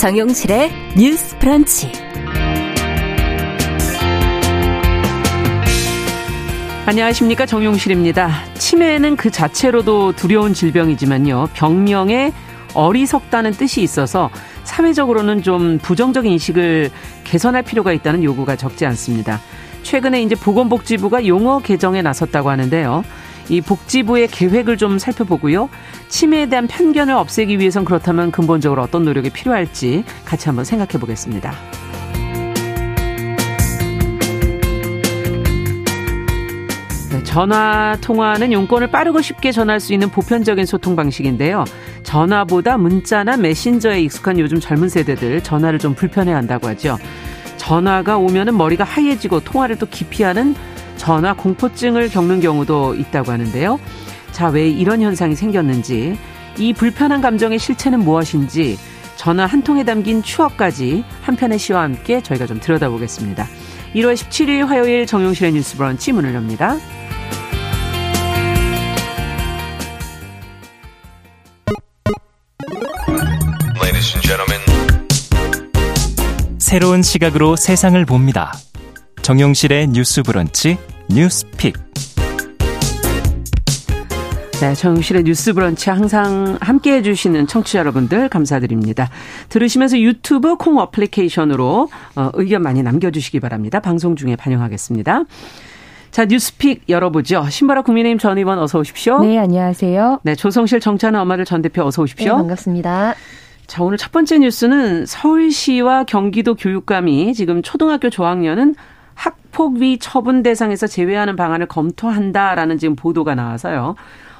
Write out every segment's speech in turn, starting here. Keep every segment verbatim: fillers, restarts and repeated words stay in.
정용실의 뉴스 브런치. 안녕하십니까, 정용실입니다. 치매는 그 자체로도 두려운 질병이지만요, 병명에 어리석다는 뜻이 있어서 사회적으로는 좀 부정적인 인식을 개선할 필요가 있다는 요구가 적지 않습니다. 최근에 이제 보건복지부가 용어 개정에 나섰다고 하는데요. 이 복지부의 계획을 좀 살펴보고요. 치매에 대한 편견을 없애기 위해선 그렇다면 근본적으로 어떤 노력이 필요할지 같이 한번 생각해 보겠습니다. 전화 통화는 용건을 빠르고 쉽게 전할 수 있는 보편적인 소통 방식인데요. 전화보다 문자나 메신저에 익숙한 요즘 젊은 세대들, 전화를 좀 불편해한다고 하죠. 전화가 오면은 머리가 하얘지고 통화를 또 기피하는 전화 공포증을 겪는 경우도 있다고 하는데요. 자, 왜 이런 현상이 생겼는지, 이 불편한 감정의 실체는 무엇인지, 전화 한 통에 담긴 추억까지 한 편의 시와 함께 저희가 좀 들여다보겠습니다. 일월 십칠일 화요일 정용실의 뉴스 브런치 문을 엽니다. Ladies and gentlemen. 새로운 시각으로 세상을 봅니다. 정용실의 뉴스 브런치 뉴스픽. 네, 정용실의 뉴스 브런치 항상 함께해 주시는 청취자 여러분들 감사드립니다. 들으시면서 유튜브 콩 어플리케이션으로 의견 많이 남겨주시기 바랍니다. 방송 중에 반영하겠습니다. 자, 뉴스픽 열어보죠. 신바라 국민의힘 전 의원 어서 오십시오. 네, 안녕하세요. 네, 조성실 정치하는 엄마들 전 대표 어서 오십시오. 네, 반갑습니다. 자, 오늘 첫 번째 뉴스는 서울시와 경기도 교육감이 지금 초등학교 저학년은 학폭위 처분 대상에서 제외하는 방안을 검토한다라는 지금 보도가 나와서요.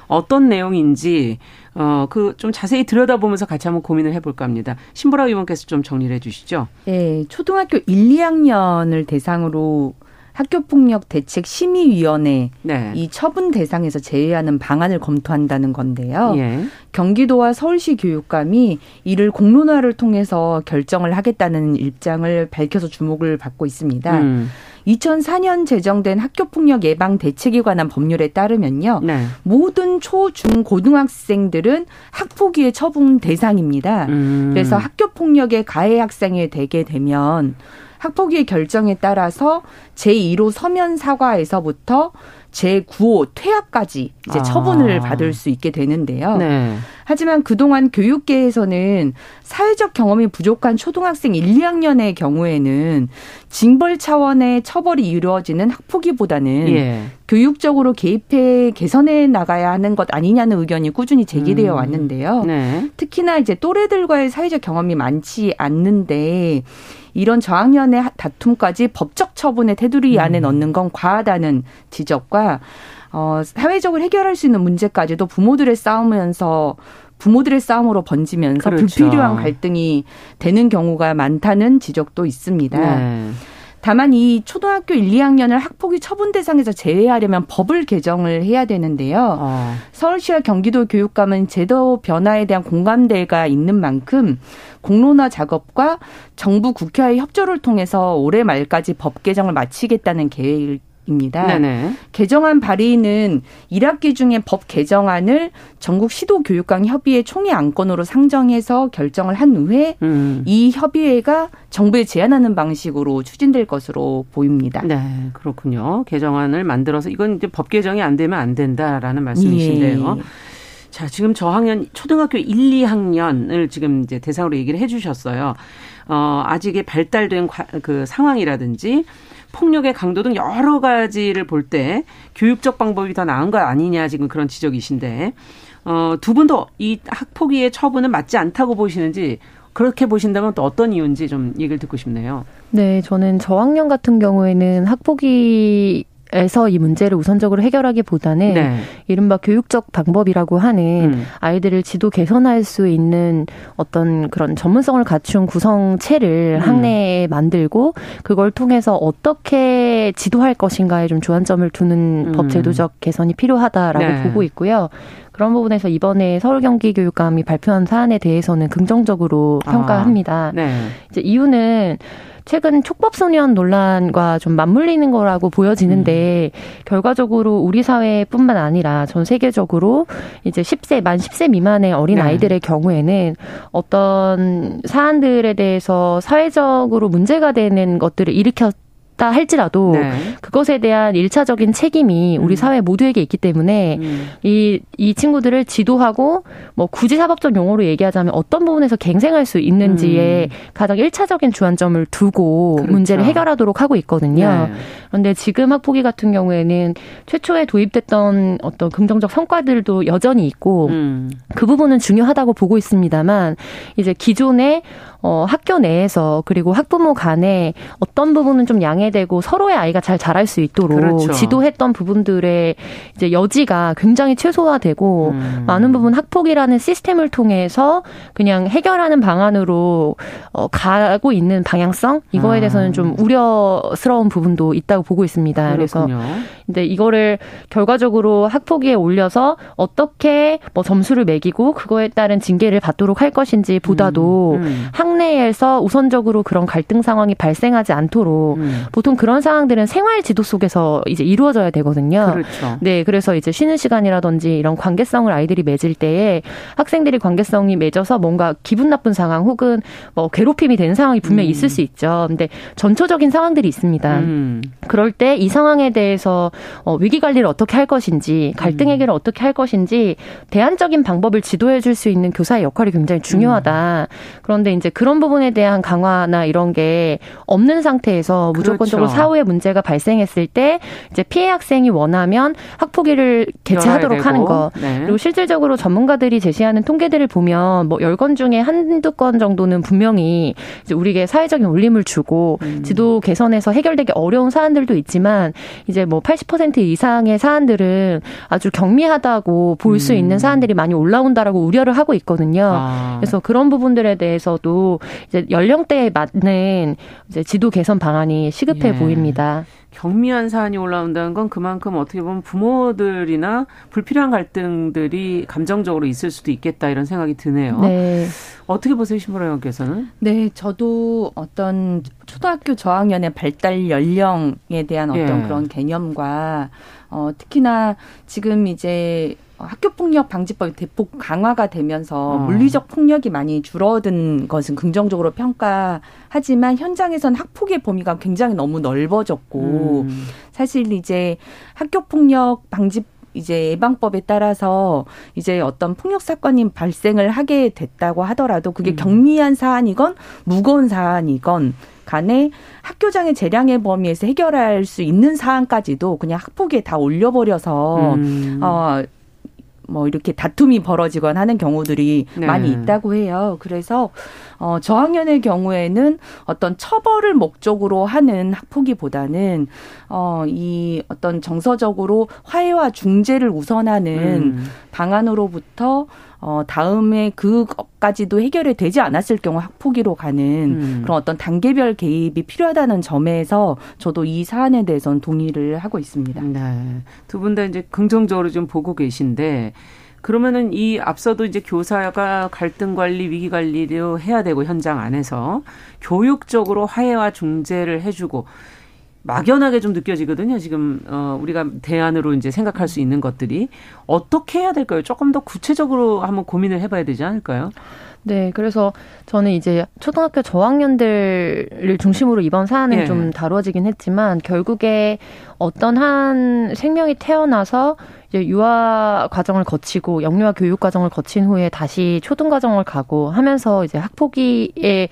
어떤 내용인지 어, 그 좀 자세히 들여다보면서 같이 한번 고민을 해볼까 합니다. 신보라 의원께서 좀 정리를 해 주시죠. 네, 초등학교 일, 이학년을 대상으로 학교폭력 대책 심의위원회 네. 이 처분 대상에서 제외하는 방안을 검토한다는 건데요. 예. 경기도와 서울시 교육감이 이를 공론화를 통해서 결정을 하겠다는 입장을 밝혀서 주목을 받고 있습니다. 음. 이천사년 제정된 학교폭력 예방 대책에 관한 법률에 따르면요. 네. 모든 초, 중, 고등학생들은 학폭위의 처분 대상입니다. 음. 그래서 학교폭력에 가해 학생이 되게 되면 학폭위의 결정에 따라서 제일호 서면 사과에서부터 제구호 퇴학까지 이제 아. 처분을 받을 수 있게 되는데요. 네. 하지만 그동안 교육계에서는 사회적 경험이 부족한 초등학생 일, 이학년의 경우에는 징벌 차원의 처벌이 이루어지는 학폭위보다는 예. 교육적으로 개입해 개선해 나가야 하는 것 아니냐는 의견이 꾸준히 제기되어 음. 왔는데요. 네. 특히나 이제 또래들과의 사회적 경험이 많지 않는데 이런 저학년의 다툼까지 법적 처분의 테두리 안에 음. 넣는 건 과하다는 지적과 어, 사회적으로 해결할 수 있는 문제까지도 부모들의 싸우면서 부모들의 싸움으로 번지면서 그렇죠. 불필요한 갈등이 되는 경우가 많다는 지적도 있습니다. 네. 다만 이 초등학교 일, 이학년을 학폭위 처분 대상에서 제외하려면 법을 개정을 해야 되는데요. 어. 서울시와 경기도 교육감은 제도 변화에 대한 공감대가 있는 만큼 공론화 작업과 정부 국회와의 협조를 통해서 올해 말까지 법 개정을 마치겠다는 계획을 입니다. 네네. 개정안 발의는 일학기 중에 법 개정안을 전국 시도 교육감 협의회 총회 안건으로 상정해서 결정을 한 후에 음. 이 협의회가 정부에 제안하는 방식으로 추진될 것으로 보입니다. 네, 그렇군요. 개정안을 만들어서 이건 이제 법 개정이 안 되면 안 된다라는 말씀이신데요. 예. 자, 지금 저학년 초등학교 일, 이학년을 지금 이제 대상으로 얘기를 해주셨어요. 어, 아직의 발달된 그 상황이라든지. 폭력의 강도 등 여러 가지를 볼 때 교육적 방법이 더 나은 거 아니냐 지금 그런 지적이신데 어, 두 분도 이 학폭위의 처분은 맞지 않다고 보시는지 그렇게 보신다면 또 어떤 이유인지 좀 얘기를 듣고 싶네요. 네, 저는 저학년 같은 경우에는 학폭위 에서 이 문제를 우선적으로 해결하기보다는 네. 이른바 교육적 방법이라고 하는 음. 아이들을 지도 개선할 수 있는 어떤 그런 전문성을 갖춘 구성체를 음. 학내에 만들고 그걸 통해서 어떻게 지도할 것인가에 좀 주안점을 두는 음. 법 제도적 개선이 필요하다라고 네. 보고 있고요. 그런 부분에서 이번에 서울 경기 교육감이 발표한 사안에 대해서는 긍정적으로 평가합니다. 아, 네. 이제 이유는 최근 촉법소년 논란과 좀 맞물리는 거라고 보여지는데 음. 결과적으로 우리 사회뿐만 아니라 전 세계적으로 이제 십 세, 만 십 세 미만의 어린 네. 아이들의 경우에는 어떤 사안들에 대해서 사회적으로 문제가 되는 것들을 일으켰 할지라도 네. 그것에 대한 일차적인 책임이 우리 음. 사회 모두에게 있기 때문에 음. 이, 이 친구들을 지도하고 뭐 굳이 사법적 용어로 얘기하자면 어떤 부분에서 갱생할 수 있는지에 음. 가장 일차적인 주안점을 두고 그렇죠. 문제를 해결하도록 하고 있거든요. 네. 그런데 지금 학폭위 같은 경우에는 최초에 도입됐던 어떤 긍정적 성과들도 여전히 있고 음. 그 부분은 중요하다고 보고 있습니다만 이제 기존의 어, 학교 내에서 그리고 학부모 간에 어떤 부분은 좀 양해되고 서로의 아이가 잘 자랄 수 있도록 그렇죠. 지도했던 부분들의 이제 여지가 굉장히 최소화되고 음. 많은 부분 학폭이라는 시스템을 통해서 그냥 해결하는 방안으로 어, 가고 있는 방향성 이거에 대해서는 음. 좀 우려스러운 부분도 있다고 보고 있습니다. 그렇군요. 그래서 이제 이거를 결과적으로 학폭위에 올려서 어떻게 뭐 점수를 매기고 그거에 따른 징계를 받도록 할 것인지 보다도 음. 음. 학내에서 우선적으로 그런 갈등 상황이 발생하지 않도록 음. 보통 그런 상황들은 생활 지도 속에서 이제 이루어져야 되거든요. 그렇죠. 네, 그래서 이제 쉬는 시간이라든지 이런 관계성을 아이들이 맺을 때에 학생들이 관계성이 맺어서 뭔가 기분 나쁜 상황 혹은 뭐 괴롭힘이 되는 상황이 분명히 음. 있을 수 있죠. 근데 전초적인 상황들이 있습니다. 음. 그럴 때 이 상황에 대해서 위기 관리를 어떻게 할 것인지, 갈등 해결을 어떻게 할 것인지 대안적인 방법을 지도해 줄 수 있는 교사의 역할이 굉장히 중요하다. 그런데 이제 그런 부분에 대한 강화나 이런 게 없는 상태에서 무조건적으로 그렇죠. 사후에 문제가 발생했을 때 이제 피해 학생이 원하면 학폭위를 개최하도록 하는 거. 네. 그리고 실질적으로 전문가들이 제시하는 통계들을 보면 뭐 열 건 중에 한두 건 정도는 분명히 이제 우리에게 사회적인 울림을 주고 음. 지도 개선에서 해결되기 어려운 사안들도 있지만 이제 뭐 팔십 퍼센트 이상의 사안들은 아주 경미하다고 볼 수 음. 있는 사안들이 많이 올라온다라고 우려를 하고 있거든요. 아. 그래서 그런 부분들에 대해서도 이제 연령대에 맞는 이제 지도 개선 방안이 시급해 예. 보입니다. 경미한 사안이 올라온다는 건 그만큼 어떻게 보면 부모들이나 불필요한 갈등들이 감정적으로 있을 수도 있겠다 이런 생각이 드네요. 네. 어떻게 보세요, 신바라 의원께서는? 네, 저도 어떤 초등학교 저학년의 발달 연령에 대한 어떤 예. 그런 개념과 어, 특히나 지금 이제 학교폭력 방지법이 대폭 강화가 되면서 물리적 폭력이 많이 줄어든 것은 긍정적으로 평가하지만 현장에선 학폭의 범위가 굉장히 너무 넓어졌고 음. 사실 이제 학교폭력 방지 이제 예방법에 따라서 이제 어떤 폭력 사건이 발생을 하게 됐다고 하더라도 그게 음. 경미한 사안이건 무거운 사안이건 간에 학교장의 재량의 범위에서 해결할 수 있는 사안까지도 그냥 학폭에 다 올려버려서 음. 어. 뭐 이렇게 다툼이 벌어지거나 하는 경우들이 네. 많이 있다고 해요. 그래서 어, 저학년의 경우에는 어떤 처벌을 목적으로 하는 학폭위보다는 어, 이 어떤 정서적으로 화해와 중재를 우선하는 음. 방안으로부터 어, 다음에 그것까지도 해결이 되지 않았을 경우 학폭위로 가는 음. 그런 어떤 단계별 개입이 필요하다는 점에서 저도 이 사안에 대해서는 동의를 하고 있습니다. 네. 두 분 다 이제 긍정적으로 좀 보고 계신데 그러면은 이 앞서도 이제 교사가 갈등 관리, 위기 관리를 해야 되고 현장 안에서 교육적으로 화해와 중재를 해주고 막연하게 좀 느껴지거든요. 지금 어, 우리가 대안으로 이제 생각할 수 있는 것들이 어떻게 해야 될까요? 조금 더 구체적으로 한번 고민을 해봐야 되지 않을까요? 네, 그래서 저는 이제 초등학교 저학년들을 중심으로 이번 사안은 네. 좀 다루어지긴 했지만 결국에 어떤 한 생명이 태어나서 이제 유아 과정을 거치고 영유아 교육 과정을 거친 후에 다시 초등 과정을 가고 하면서 이제 학폭위에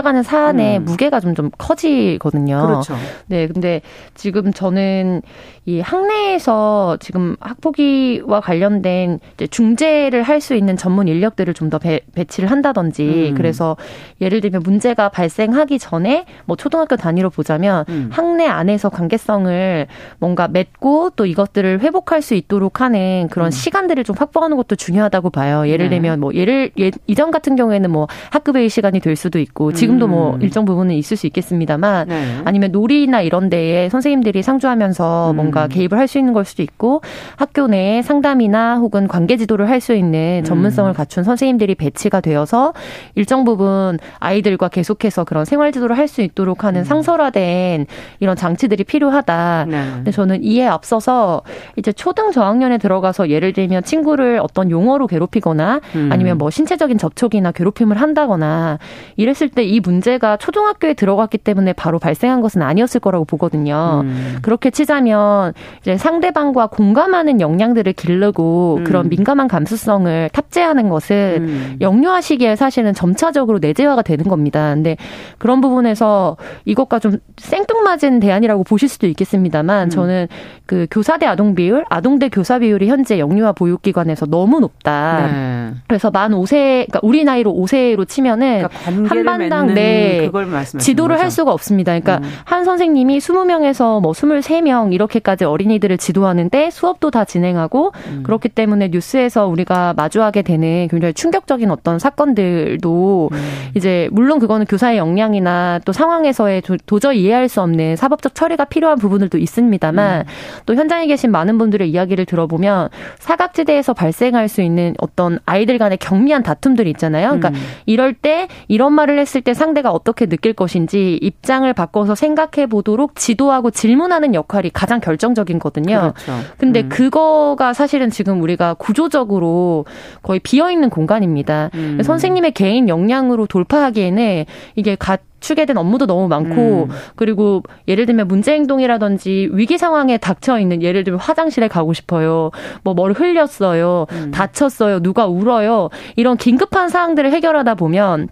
올라가는 사안의 음. 무게가 좀 좀 커지거든요. 그렇죠. 네, 근데 지금 저는 이 학내에서 지금 학폭위와 관련된 이제 중재를 할 수 있는 전문 인력들을 좀 더 배치를 한다든지 음. 그래서 예를 들면 문제가 발생하기 전에 뭐 초등학교 단위로 보자면 음. 학내 안에서 관계성을 뭔가 맺고 또 이것들을 회복할 수 있도록 하는 그런 음. 시간들을 좀 확보하는 것도 중요하다고 봐요. 예를 네. 들면 뭐 예를 예, 이전 같은 경우에는 뭐 학급회의 시간이 될 수도 있고 지금도 음. 뭐 일정 부분은 있을 수 있겠습니다만 네. 아니면 놀이나 이런 데에 선생님들이 상주하면서 음. 뭔가 개입을 할 수 있는 걸 수도 있고 학교 내에 상담이나 혹은 관계 지도를 할 수 있는 전문성을 갖춘 선생님들이 배치가 되어 되어서 일정 부분 아이들과 계속해서 그런 생활지도를 할 수 있도록 하는 상설화된 이런 장치들이 필요하다. 네. 근데 저는 이에 앞서서 이제 초등 저학년에 들어가서 예를 들면 친구를 어떤 용어로 괴롭히거나 음. 아니면 뭐 신체적인 접촉이나 괴롭힘을 한다거나 이랬을 때 이 문제가 초등학교에 들어갔기 때문에 바로 발생한 것은 아니었을 거라고 보거든요. 음. 그렇게 치자면 이제 상대방과 공감하는 역량들을 기르고 음. 그런 민감한 감수성을 탑재하는 것은 음. 영유아 시기에 사실은 점차적으로 내재화가 되는 겁니다. 근데 그런 부분에서 이것과 좀 생뚱맞은 대안이라고 보실 수도 있겠습니다만 음. 저는 그 교사 대 아동 비율, 아동 대 교사 비율이 현재 영유아 보육기관에서 너무 높다. 네. 그래서 만 오 세, 그러니까 우리 나이로 오 세로 치면은 그러니까 한 반당 네, 그걸 지도를 거죠. 할 수가 없습니다. 그러니까 음. 한 선생님이 이십 명에서 뭐 이십삼 명 이렇게까지 어린이들을 지도하는데 수업도 다 진행하고 음. 그렇기 때문에 뉴스에서 우리가 마주하게 되는 굉장히 충격적인 어떤 사건들도 음. 이제 물론 그거는 교사의 역량이나 또 상황에서의 도, 도저히 이해할 수 없는 사법적 처리가 필요한 부분들도 있습니다만 음. 또 현장에 계신 많은 분들의 이야기를 들어보면 사각지대에서 발생할 수 있는 어떤 아이들 간의 경미한 다툼들이 있잖아요. 그러니까 음. 이럴 때 이런 말을 했을 때 상대가 어떻게 느낄 것인지 입장을 바꿔서 생각해 보도록 지도하고 질문하는 역할이 가장 결정적인 거거든요. 그렇죠. 근데 음. 그거가 사실은 지금 우리가 구조적으로 거의 비어있는 공간입니다. 음. 선생님의 개인 역량으로 돌파하기에는 이게 가 추계된 업무도 너무 많고 음. 그리고 예를 들면 문제 행동이라든지 위기 상황에 닥쳐 있는 예를 들면 화장실에 가고 싶어요. 뭐 뭘 흘렸어요. 음. 다쳤어요. 누가 울어요. 이런 긴급한 사항들을 해결하다 보면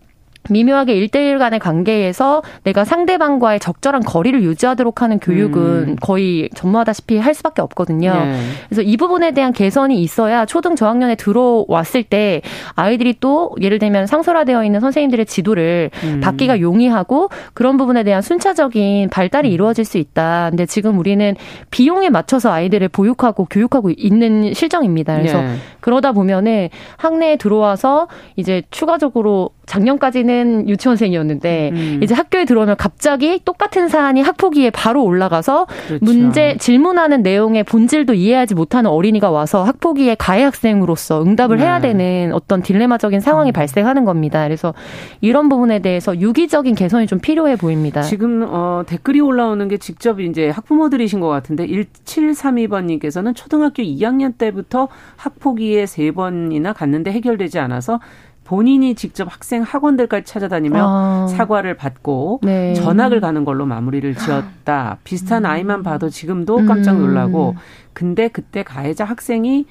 미묘하게 일대일 간의 관계에서 내가 상대방과의 적절한 거리를 유지하도록 하는 교육은 음. 거의 전무하다시피 할 수밖에 없거든요. 네. 그래서 이 부분에 대한 개선이 있어야 초등 저학년에 들어왔을 때 아이들이 또 예를 들면 상설화되어 있는 선생님들의 지도를 음. 받기가 용이하고 그런 부분에 대한 순차적인 발달이 이루어질 수 있다. 근데 지금 우리는 비용에 맞춰서 아이들을 보육하고 교육하고 있는 실정입니다. 그래서 네. 그러다 보면은 학내에 들어와서 이제 추가적으로 작년까지는 유치원생이었는데 음. 이제 학교에 들어오면 갑자기 똑같은 사안이 학폭위에 바로 올라가서 그렇죠. 문제 질문하는 내용의 본질도 이해하지 못하는 어린이가 와서 학폭위의 가해 학생으로서 응답을 네. 해야 되는 어떤 딜레마적인 상황이 음. 발생하는 겁니다. 그래서 이런 부분에 대해서 유기적인 개선이 좀 필요해 보입니다. 지금 어, 댓글이 올라오는 게 직접 이제 학부모들이신 것 같은데 일칠삼이 번님께서는 초등학교 이 학년 때부터 학폭위에 세 번이나 갔는데 해결되지 않아서 본인이 직접 학생 학원들까지 찾아다니며 아. 사과를 받고 네. 전학을 가는 걸로 마무리를 지었다. 비슷한 음. 아이만 봐도 지금도 깜짝 놀라고. 근데 그때 가해자 학생이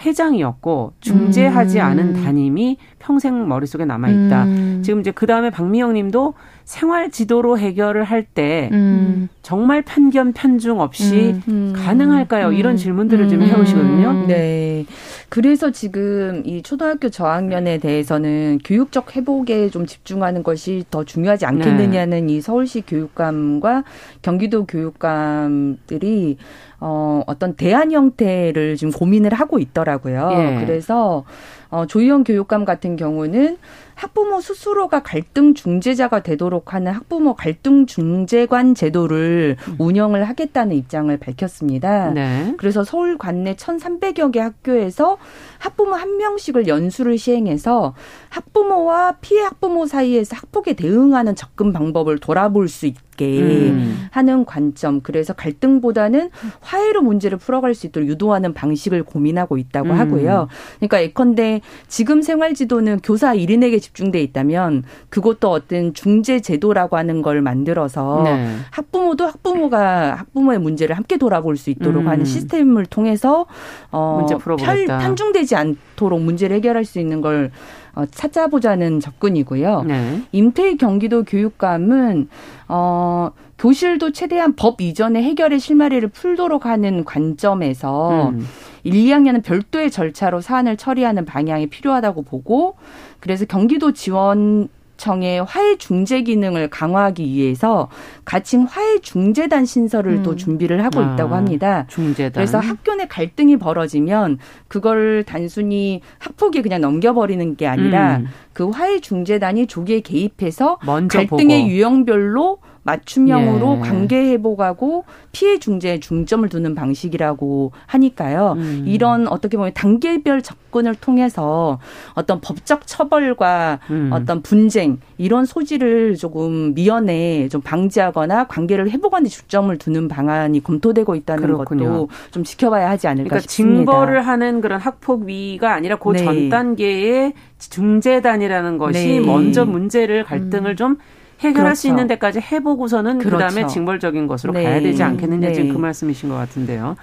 회장이었고 중재하지 음. 않은 담임이 평생 머릿속에 남아있다. 음. 지금 이제 그다음에 박미영 님도 생활 지도로 해결을 할 때 음. 정말 편견 편중 없이 음. 음. 가능할까요? 음. 이런 질문들을 좀 해오시거든요. 음. 네. 그래서 지금 이 초등학교 저학년에 대해서는 교육적 회복에 좀 집중하는 것이 더 중요하지 않겠느냐는 네. 이 서울시 교육감과 경기도 교육감들이 어, 어떤 대안 형태를 지금 고민을 하고 있더라고요. 예. 그래서 어, 조희영 교육감 같은 경우는 학부모 스스로가 갈등 중재자가 되도록 하는 학부모 갈등 중재관 제도를 운영을 하겠다는 입장을 밝혔습니다. 네. 그래서 서울 관내 천삼백여 개 학교에서 학부모 한 명씩을 연수를 시행해서 학부모와 피해 학부모 사이에서 학폭에 대응하는 접근 방법을 돌아볼 수 있게 음. 하는 관점. 그래서 갈등보다는 화해로 문제를 풀어갈 수 있도록 유도하는 방식을 고민하고 있다고 음. 하고요. 그러니까 예컨대 지금 생활지도는 교사 일 인에게 집중돼 있다면 그것도 어떤 중재 제도라고 하는 걸 만들어서 네. 학부모도 학부모가 학부모의 문제를 함께 돌아볼 수 있도록 음. 하는 시스템을 통해서 어, 문제 풀어보겠다. 편중되지 않도록 문제를 해결할 수 있는 걸 어, 찾아보자는 접근이고요. 네. 임태희 경기도 교육감은 어, 교실도 최대한 법 이전의 해결의 실마리를 풀도록 하는 관점에서 음. 일, 이 학년은 별도의 절차로 사안을 처리하는 방향이 필요하다고 보고 그래서 경기도 지원청의 화해 중재 기능을 강화하기 위해서 가칭 화해 중재단 신설을 음. 또 준비를 하고 아, 있다고 합니다. 중재단. 그래서 학교 내 갈등이 벌어지면 그걸 단순히 학폭에 그냥 넘겨버리는 게 아니라 음. 그 화해 중재단이 조기에 개입해서 갈등의 보고. 유형별로 맞춤형으로 예. 관계 회복하고 피해 중재에 중점을 두는 방식이라고 하니까요. 음. 이런 어떻게 보면 단계별 접근을 통해서 어떤 법적 처벌과 음. 어떤 분쟁 이런 소지를 조금 미연에 좀 방지하거나 관계를 회복하는 데 중점을 두는 방안이 검토되고 있다는 그렇군요. 것도 좀 지켜봐야 하지 않을까 그러니까 싶습니다. 징벌을 하는 그런 학폭위가 아니라 그 전 네. 단계의 중재단이라는 것이 네. 먼저 문제를 갈등을 음. 좀 해결할 그렇죠. 수 있는 데까지 해보고서는 그렇죠. 그다음에 징벌적인 것으로 네. 가야 되지 않겠느냐 네. 지금 그 말씀이신 것 같은데요.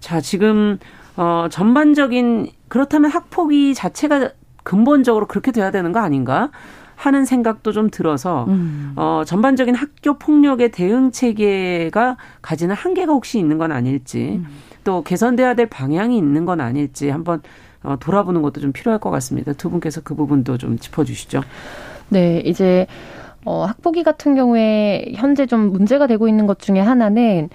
자, 지금 어, 전반적인 그렇다면 학폭위 자체가 근본적으로 그렇게 돼야 되는 거 아닌가 하는 생각도 좀 들어서 음. 어, 전반적인 학교 폭력의 대응 체계가 가지는 한계가 혹시 있는 건 아닐지 음. 또 개선돼야 될 방향이 있는 건 아닐지 한번 어, 돌아보는 것도 좀 필요할 것 같습니다. 두 분께서 그 부분도 좀 짚어주시죠. 네, 이제 어, 학폭위 같은 경우에 현재 좀 문제가 되고 있는 것 중에 하나는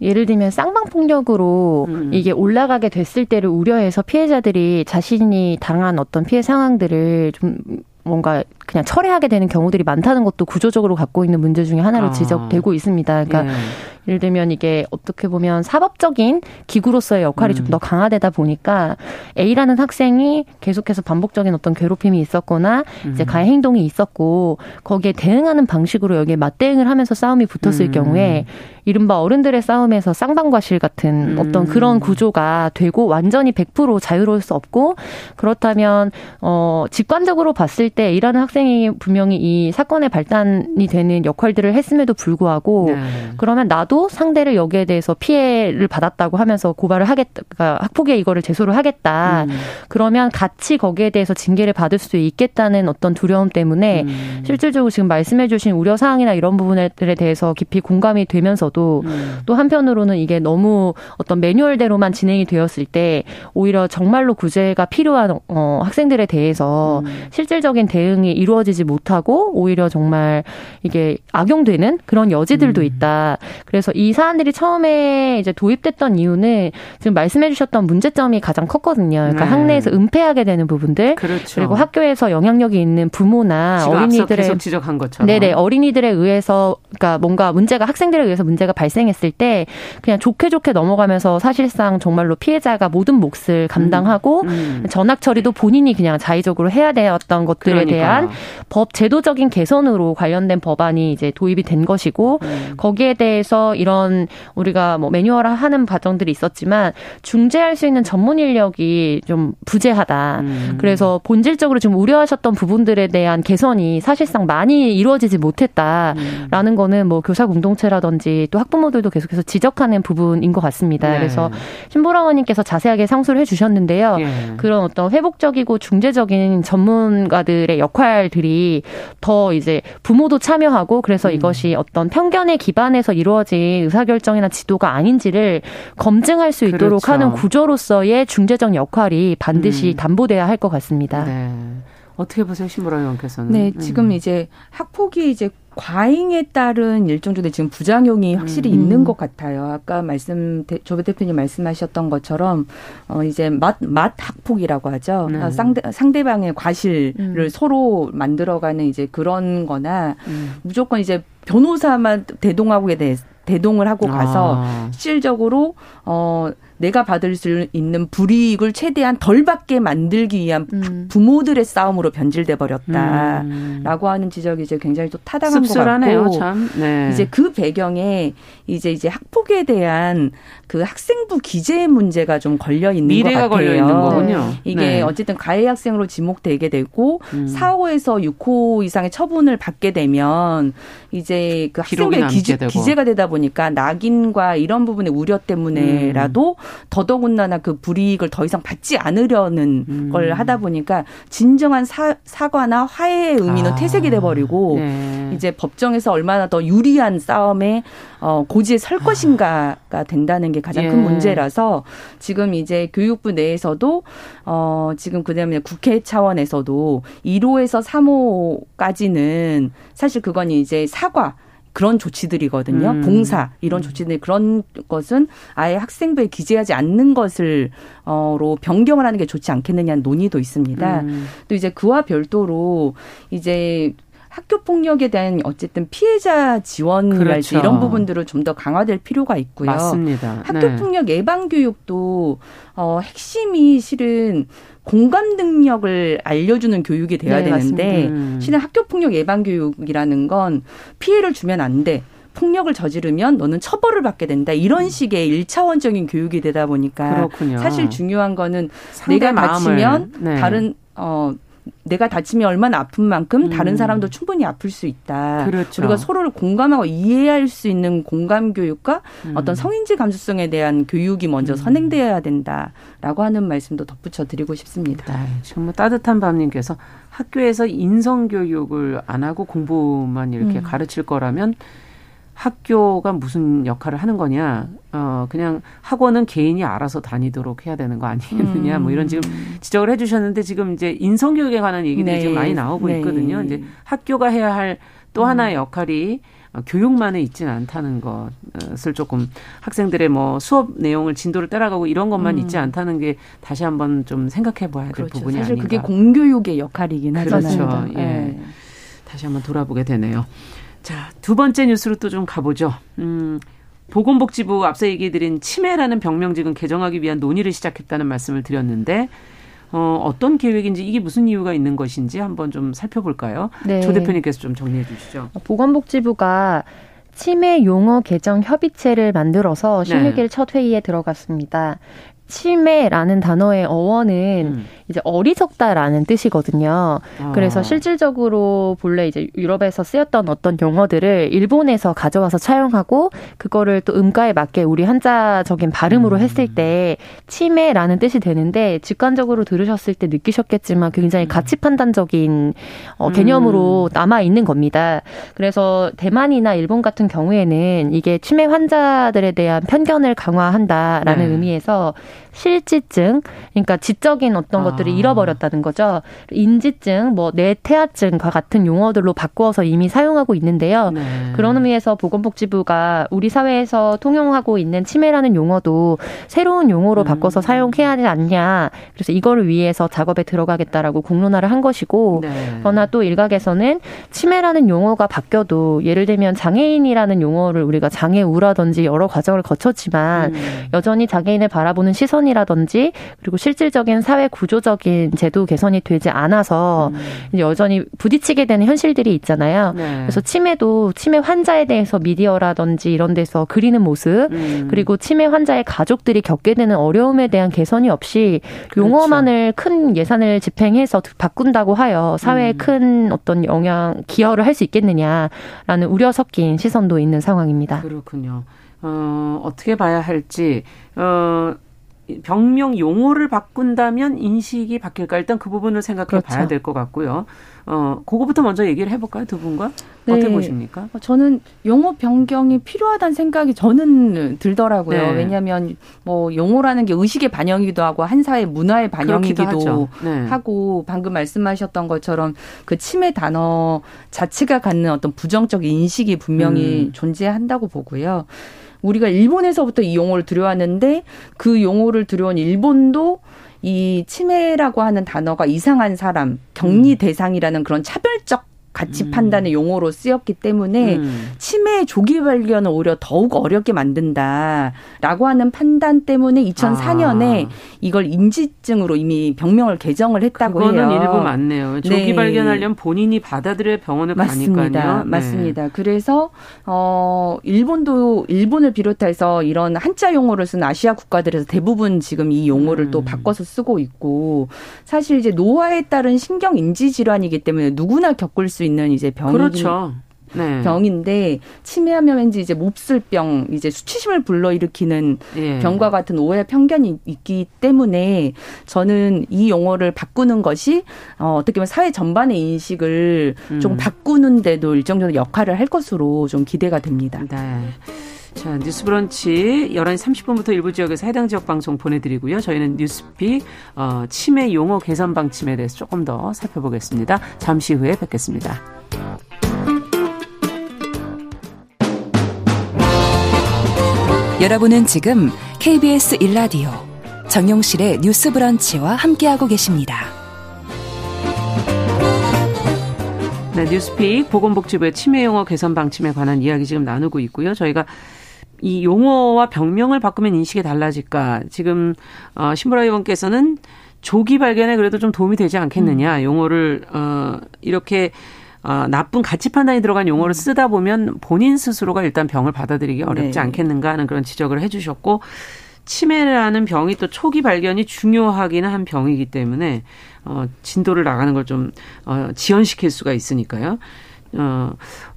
예를 들면 쌍방폭력으로 음. 이게 올라가게 됐을 때를 우려해서 피해자들이 자신이 당한 어떤 피해 상황들을 좀 뭔가 그냥 철회하게 되는 경우들이 많다는 것도 구조적으로 갖고 있는 문제 중에 하나로 아. 지적되고 있습니다. 그러니까 예. 예를 들면 이게 어떻게 보면 사법적인 기구로서의 역할이 음. 좀 더 강화되다 보니까 A라는 학생이 계속해서 반복적인 어떤 괴롭힘이 있었거나 음. 이제 가해 행동이 있었고 거기에 대응하는 방식으로 여기에 맞대응을 하면서 싸움이 붙었을 음. 경우에 이른바 어른들의 싸움에서 쌍방과실 같은 음. 어떤 그런 구조가 되고 완전히 백 퍼센트 자유로울 수 없고 그렇다면 어 직관적으로 봤을 때 A라는 학생이 분명히 이 사건의 발단이 되는 역할들을 했음에도 불구하고 네. 그러면 나도 또 상대를 여기에 대해서 피해를 받았다고 하면서 고발을 하겠다. 그러니까 학폭위에 이거를 제소를 하겠다. 음. 그러면 같이 거기에 대해서 징계를 받을 수 있겠다는 어떤 두려움 때문에 음. 실질적으로 지금 말씀해 주신 우려사항이나 이런 부분들에 대해서 깊이 공감이 되면서도 음. 또 한편으로는 이게 너무 어떤 매뉴얼대로만 진행이 되었을 때 오히려 정말로 구제가 필요한 어, 학생들에 대해서 음. 실질적인 대응이 이루어지지 못하고 오히려 정말 이게 악용되는 그런 여지들도 음. 있다. 그래서 그래서 이 사안들이 처음에 이제 도입됐던 이유는 지금 말씀해 주셨던 문제점이 가장 컸거든요. 그러니까 네. 학내에서 은폐하게 되는 부분들. 그렇죠. 그리고 학교에서 영향력이 있는 부모나 어린이들의. 계속 지적한 것처럼. 네네. 어린이들에 의해서, 그러니까 뭔가 문제가 학생들에 의해서 문제가 발생했을 때 그냥 좋게 좋게 넘어가면서 사실상 정말로 피해자가 모든 몫을 감당하고 음. 음. 전학 처리도 본인이 그냥 자의적으로 해야 되었던 것들에 그러니까요. 대한 법 제도적인 개선으로 관련된 법안이 이제 도입이 된 것이고 음. 거기에 대해서 이런 우리가 뭐 매뉴얼화하는 과정들이 있었지만 중재할 수 있는 전문 인력이 좀 부재하다. 음. 그래서 본질적으로 지금 우려하셨던 부분들에 대한 개선이 사실상 많이 이루어지지 못했다라는 음. 거는 뭐 교사 공동체라든지 또 학부모들도 계속해서 지적하는 부분인 것 같습니다. 네. 그래서 신보라 의원님께서 자세하게 상소를 해주셨는데요. 네. 그런 어떤 회복적이고 중재적인 전문가들의 역할들이 더 이제 부모도 참여하고 그래서 음. 이것이 어떤 편견에 기반해서 이루어진 의사결정이나 지도가 아닌지를 검증할 수 있도록 그렇죠. 하는 구조로서의 중재적 역할이 반드시 음. 담보돼야 할 것 같습니다. 네. 어떻게 보세요, 신보라 의원께서는? 네, 지금 음. 이제 학폭이 이제 과잉에 따른 일종의 지금 부작용이 확실히 음. 있는 것 같아요. 아까 말씀 조배 대표님 말씀하셨던 것처럼 어 이제 맛 맛 학폭이라고 하죠. 네. 상대 상대방의 과실을 음. 서로 만들어가는 이제 그런거나 음. 무조건 이제 변호사만 대동하고에 대해 대동을 하고 가서 아. 실질적으로 어. 내가 받을 수 있는 불이익을 최대한 덜 받게 만들기 위한 음. 부모들의 싸움으로 변질돼 버렸다라고 음. 하는 지적이 이제 굉장히 또 타당한 씁쓸하네요, 것 같고 참. 네. 이제 그 배경에 이제 이제 학폭에 대한 그 학생부 기재 문제가 좀 걸려 있는 것 같아요. 미래가 걸려 있는 거군요. 이게 네. 어쨌든 가해 학생으로 지목되게 되고 음. 사 호에서 육 호 이상의 처분을 받게 되면 이제 그 학생부의 기재, 기재가 되다 보니까 낙인과 이런 부분의 우려 때문에라도 음. 더더군다나 그 불이익을 더 이상 받지 않으려는 음. 걸 하다 보니까 진정한 사, 사과나 화해의 의미는 아. 퇴색이 돼버리고 네. 이제 법정에서 얼마나 더 유리한 싸움에 어, 고지에 설 것인가가 아. 된다는 게 가장 예. 큰 문제라서 지금 이제 교육부 내에서도 어, 지금 그다음에 국회 차원에서도 일 호에서 삼 호까지는 사실 그건 이제 사과. 그런 조치들이거든요. 음. 봉사 이런 조치들 그런 것은 아예 학생부에 기재하지 않는 것을 어로 변경을 하는 게 좋지 않겠느냐는 논의도 있습니다. 음. 또 이제 그와 별도로 이제 학교 폭력에 대한 어쨌든 피해자 지원이랄지 그렇죠. 이런 부분들을 좀 더 강화될 필요가 있고요. 맞습니다. 학교 네. 폭력 예방 교육도 어, 핵심이 실은 공감 능력을 알려주는 교육이 돼야 네, 되는데 음. 실은 학교 폭력 예방 교육이라는 건 피해를 주면 안 돼. 폭력을 저지르면 너는 처벌을 받게 된다. 이런 식의 일차원적인 교육이 되다 보니까 그렇군요. 사실 중요한 거는 내가 다치면 네. 다른 어 내가 다치면 얼마나 아픈 만큼 다른 사람도 음. 충분히 아플 수 있다. 그렇죠. 우리가 서로를 공감하고 이해할 수 있는 공감 교육과 음. 어떤 성인지 감수성에 대한 교육이 먼저 음. 선행되어야 된다라고 하는 말씀도 덧붙여 드리고 싶습니다. 네, 정말 따뜻한 밤님께서 학교에서 인성 교육을 안 하고 공부만 이렇게 음. 가르칠 거라면 학교가 무슨 역할을 하는 거냐. 어, 그냥 학원은 개인이 알아서 다니도록 해야 되는 거 아니겠느냐. 음. 뭐 이런 지금 지적을 해 주셨는데 지금 이제 인성교육에 관한 얘기들이 네. 지금 많이 나오고 네. 있거든요. 이제 학교가 해야 할 또 하나의 음. 역할이 교육만에 있지는 않다는 것을 조금 학생들의 뭐 수업 내용을 진도를 따라가고 이런 것만 음. 있지 않다는 게 다시 한번 좀 생각해 봐야 될 그렇죠. 부분이 사실 아닌가. 사실 그게 공교육의 역할이긴 하잖아요. 그렇죠. 예. 네. 다시 한번 돌아보게 되네요. 자, 두 번째 뉴스로 또 좀 가보죠. 음, 보건복지부 앞서 얘기해드린 치매라는 병명직은 개정하기 위한 논의를 시작했다는 말씀을 드렸는데 어, 어떤 계획인지 이게 무슨 이유가 있는 것인지 한번 좀 살펴볼까요? 네. 조 대표님께서 좀 정리해 주시죠. 보건복지부가 치매 용어 개정 협의체를 만들어서 십육 일 네. 첫 회의에 들어갔습니다. 치매라는 단어의 어원은 음. 이제 어리석다라는 뜻이거든요. 아. 그래서 실질적으로 본래 이제 유럽에서 쓰였던 어떤 용어들을 일본에서 가져와서 차용하고 그거를 또 음가에 맞게 우리 한자적인 발음으로 음. 했을 때 치매라는 뜻이 되는데 직관적으로 들으셨을 때 느끼셨겠지만 굉장히 가치 판단적인 어, 개념으로 음. 남아 있는 겁니다. 그래서 대만이나 일본 같은 경우에는 이게 치매 환자들에 대한 편견을 강화한다라는 네. 의미에서 실지증, 그러니까 지적인 어떤 아. 것들을 잃어버렸다는 거죠. 인지증, 뭐 뇌태아증과 같은 용어들로 바꾸어서 이미 사용하고 있는데요. 네. 그런 의미에서 보건복지부가 우리 사회에서 통용하고 있는 치매라는 용어도 새로운 용어로 음. 바꿔서 사용해야 하지 않냐. 그래서 이거를 위해서 작업에 들어가겠다라고 공론화를 한 것이고 네. 그러나 또 일각에서는 치매라는 용어가 바뀌어도 예를 들면 장애인이라는 용어를 우리가 장애우라든지 여러 과정을 거쳤지만 음. 여전히 장애인을 바라보는 시선 이라든지 그리고 실질적인 사회 구조적인 제도 개선이 되지 않아서 음. 이제 여전히 부딪히게 되는 현실들이 있잖아요. 네. 그래서 치매도 치매 환자에 대해서 미디어라든지 이런 데서 그리는 모습 음. 그리고 치매 환자의 가족들이 겪게 되는 어려움에 대한 개선이 없이 그렇죠. 용어만을 큰 예산을 집행해서 바꾼다고 하여 사회에 음. 큰 어떤 영향 기여를 할 수 있겠느냐라는 우려 섞인 시선도 있는 상황입니다. 그렇군요. 어, 어떻게 봐야 할지 어. 병명 용어를 바꾼다면 인식이 바뀔까? 일단 그 부분을 생각해 그렇죠. 봐야 될 것 같고요. 어, 그거부터 먼저 얘기를 해볼까요? 두 분과? 네. 어떻게 보십니까? 저는 용어 변경이 필요하다는 생각이 저는 들더라고요. 네. 왜냐하면 뭐 용어라는 게 의식의 반영이기도 하고 한 사회 문화의 반영이기도 네. 하고 방금 말씀하셨던 것처럼 그 치매 단어 자체가 갖는 어떤 부정적 인식이 분명히 음. 존재한다고 보고요. 우리가 일본에서부터 이 용어를 들여왔는데 그 용어를 들여온 일본도 이 치매라고 하는 단어가 이상한 사람, 격리 대상이라는 그런 차별적 가치 음. 판단의 용어로 쓰였기 때문에 음. 치매의 조기 발견을 오히려 더욱 어렵게 만든다라고 하는 판단 때문에 이천사 년에 아. 이걸 인지증으로 이미 병명을 개정을 했다고 그거는 해요. 그거는 일부 맞네요. 조기 네. 발견하려면 본인이 받아들여 병원을 맞습니다. 가니까요. 네. 맞습니다. 그래서 어, 일본도 일본을 비롯해서 이런 한자 용어를 쓰는 아시아 국가들에서 대부분 지금 이 용어를 음. 또 바꿔서 쓰고 있고 사실 이제 노화에 따른 신경 인지 질환이기 때문에 누구나 겪을 수 있는 이제 병이 그렇죠. 네. 병인데 치매하면 왠지 이제 몹쓸 병, 이제 수치심을 불러일으키는 예. 병과 같은 오해 편견이 있기 때문에 저는 이 용어를 바꾸는 것이 어, 어떻게 보면 사회 전반의 인식을 음. 좀 바꾸는데도 일정 정도 역할을 할 것으로 좀 기대가 됩니다. 네. 자, 뉴스브런치 열한 시 삼십 분부터 일부 지역에서 해당 지역 방송 보내드리고요. 저희는 뉴스픽 어, 치매 용어 개선 방침에 대해서 조금 더 살펴보겠습니다. 잠시 후에 뵙겠습니다. 여러분은 지금 케이비에스 일 라디오 정용실의 뉴스브런치와 함께하고 계십니다. 네, 뉴스픽 보건복지부의 치매 용어 개선 방침에 관한 이야기 지금 나누고 있고요. 저희가 이 용어와 병명을 바꾸면 인식이 달라질까. 지금 어, 신보라 의원께서는 조기 발견에 그래도 좀 도움이 되지 않겠느냐. 음. 용어를 어, 이렇게 어, 나쁜 가치 판단이 들어간 용어를 쓰다 보면 본인 스스로가 일단 병을 받아들이기 어렵지 네. 않겠는가 하는 그런 지적을 해 주셨고, 치매라는 병이 또 초기 발견이 중요하기는 한 병이기 때문에 어, 진도를 나가는 걸 좀 어, 지연시킬 수가 있으니까요. 어,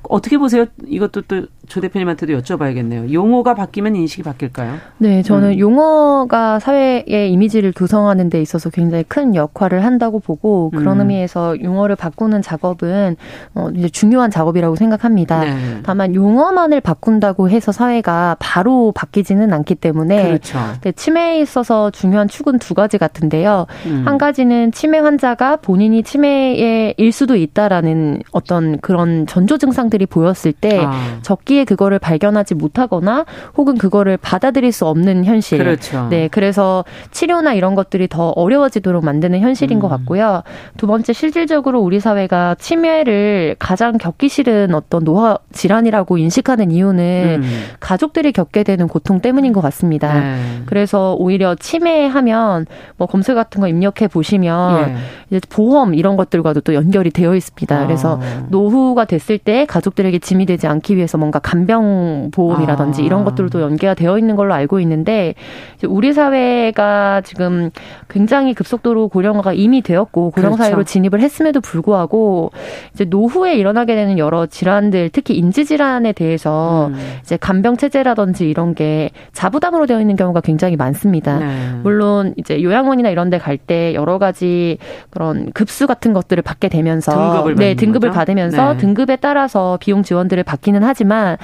어떻게 보세요? 이것도 또 조 대표님한테도 여쭤봐야겠네요. 용어가 바뀌면 인식이 바뀔까요? 네, 저는 음. 용어가 사회의 이미지를 구성하는 데 있어서 굉장히 큰 역할을 한다고 보고, 그런 음. 의미에서 용어를 바꾸는 작업은 어, 이제 중요한 작업이라고 생각합니다. 네. 다만 용어만을 바꾼다고 해서 사회가 바로 바뀌지는 않기 때문에 그렇죠. 네, 치매에 있어서 중요한 축은 두 가지 같은데요. 음. 한 가지는 치매 환자가 본인이 치매일 수도 있다라는 어떤 그런 전조 증상 들이 보였을 때 아. 적기에 그거를 발견하지 못하거나 혹은 그거를 받아들일 수 없는 현실. 그렇죠. 네, 그래서 치료나 이런 것들이 더 어려워지도록 만드는 현실인 음. 것 같고요. 두 번째, 실질적으로 우리 사회가 치매를 가장 겪기 싫은 어떤 노화 질환이라고 인식하는 이유는 음. 가족들이 겪게 되는 고통 때문인 것 같습니다. 네. 그래서 오히려 치매하면 뭐 검색 같은 거 입력해 보시면 네. 이제 보험 이런 것들과도 또 연결이 되어 있습니다. 아. 그래서 노후가 됐을 때 가족들에게 짐이 되지 않기 위해서 뭔가 간병 보험이라든지 아. 이런 것들도 연계가 되어 있는 걸로 알고 있는데, 이제 우리 사회가 지금 굉장히 급속도로 고령화가 이미 되었고 고령 사회로 그렇죠. 진입을 했음에도 불구하고 이제 노후에 일어나게 되는 여러 질환들, 특히 인지 질환에 대해서 음. 이제 간병 체제라든지 이런 게 자부담으로 되어 있는 경우가 굉장히 많습니다. 네. 물론 이제 요양원이나 이런 데 갈 때 여러 가지 그런 급수 같은 것들을 받게 되면서 등급을 네, 등급을 거죠? 받으면서 네. 등급에 따라서 비용 지원들을 받기는 하지만,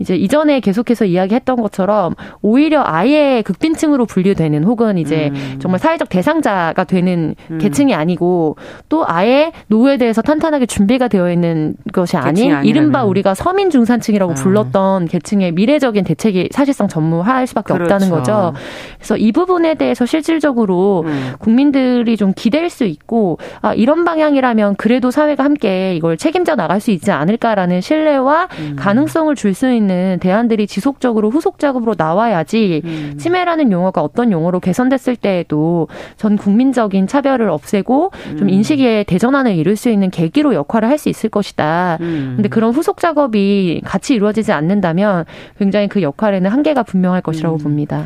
이제 이전에 계속해서 이야기했던 것처럼 오히려 아예 극빈층으로 분류되는 혹은 이제 음. 정말 사회적 대상자가 되는 음. 계층이 아니고 또 아예 노후에 대해서 탄탄하게 준비가 되어 있는 것이 아닌 아니라면. 이른바 우리가 서민 중산층이라고 음. 불렀던 계층의 미래적인 대책이 사실상 전무할 수밖에 그렇죠. 없다는 거죠. 그래서 이 부분에 대해서 실질적으로 음. 국민들이 좀 기댈 수 있고, 아, 이런 방향이라면 그래도 사회가 함께 이걸 책임져 나갈 수 있지 않을까 않을까라는 신뢰와 음. 가능성을 줄 수 있는 대안들이 지속적으로 후속 작업으로 나와야지 음. 치매라는 용어가 어떤 용어로 개선됐을 때에도 전 국민적인 차별을 없애고 음. 좀 인식의 대전환을 이룰 수 있는 계기로 역할을 할 수 있을 것이다. 그런데 음. 그런 후속 작업이 같이 이루어지지 않는다면 굉장히 그 역할에는 한계가 분명할 것이라고 음. 봅니다.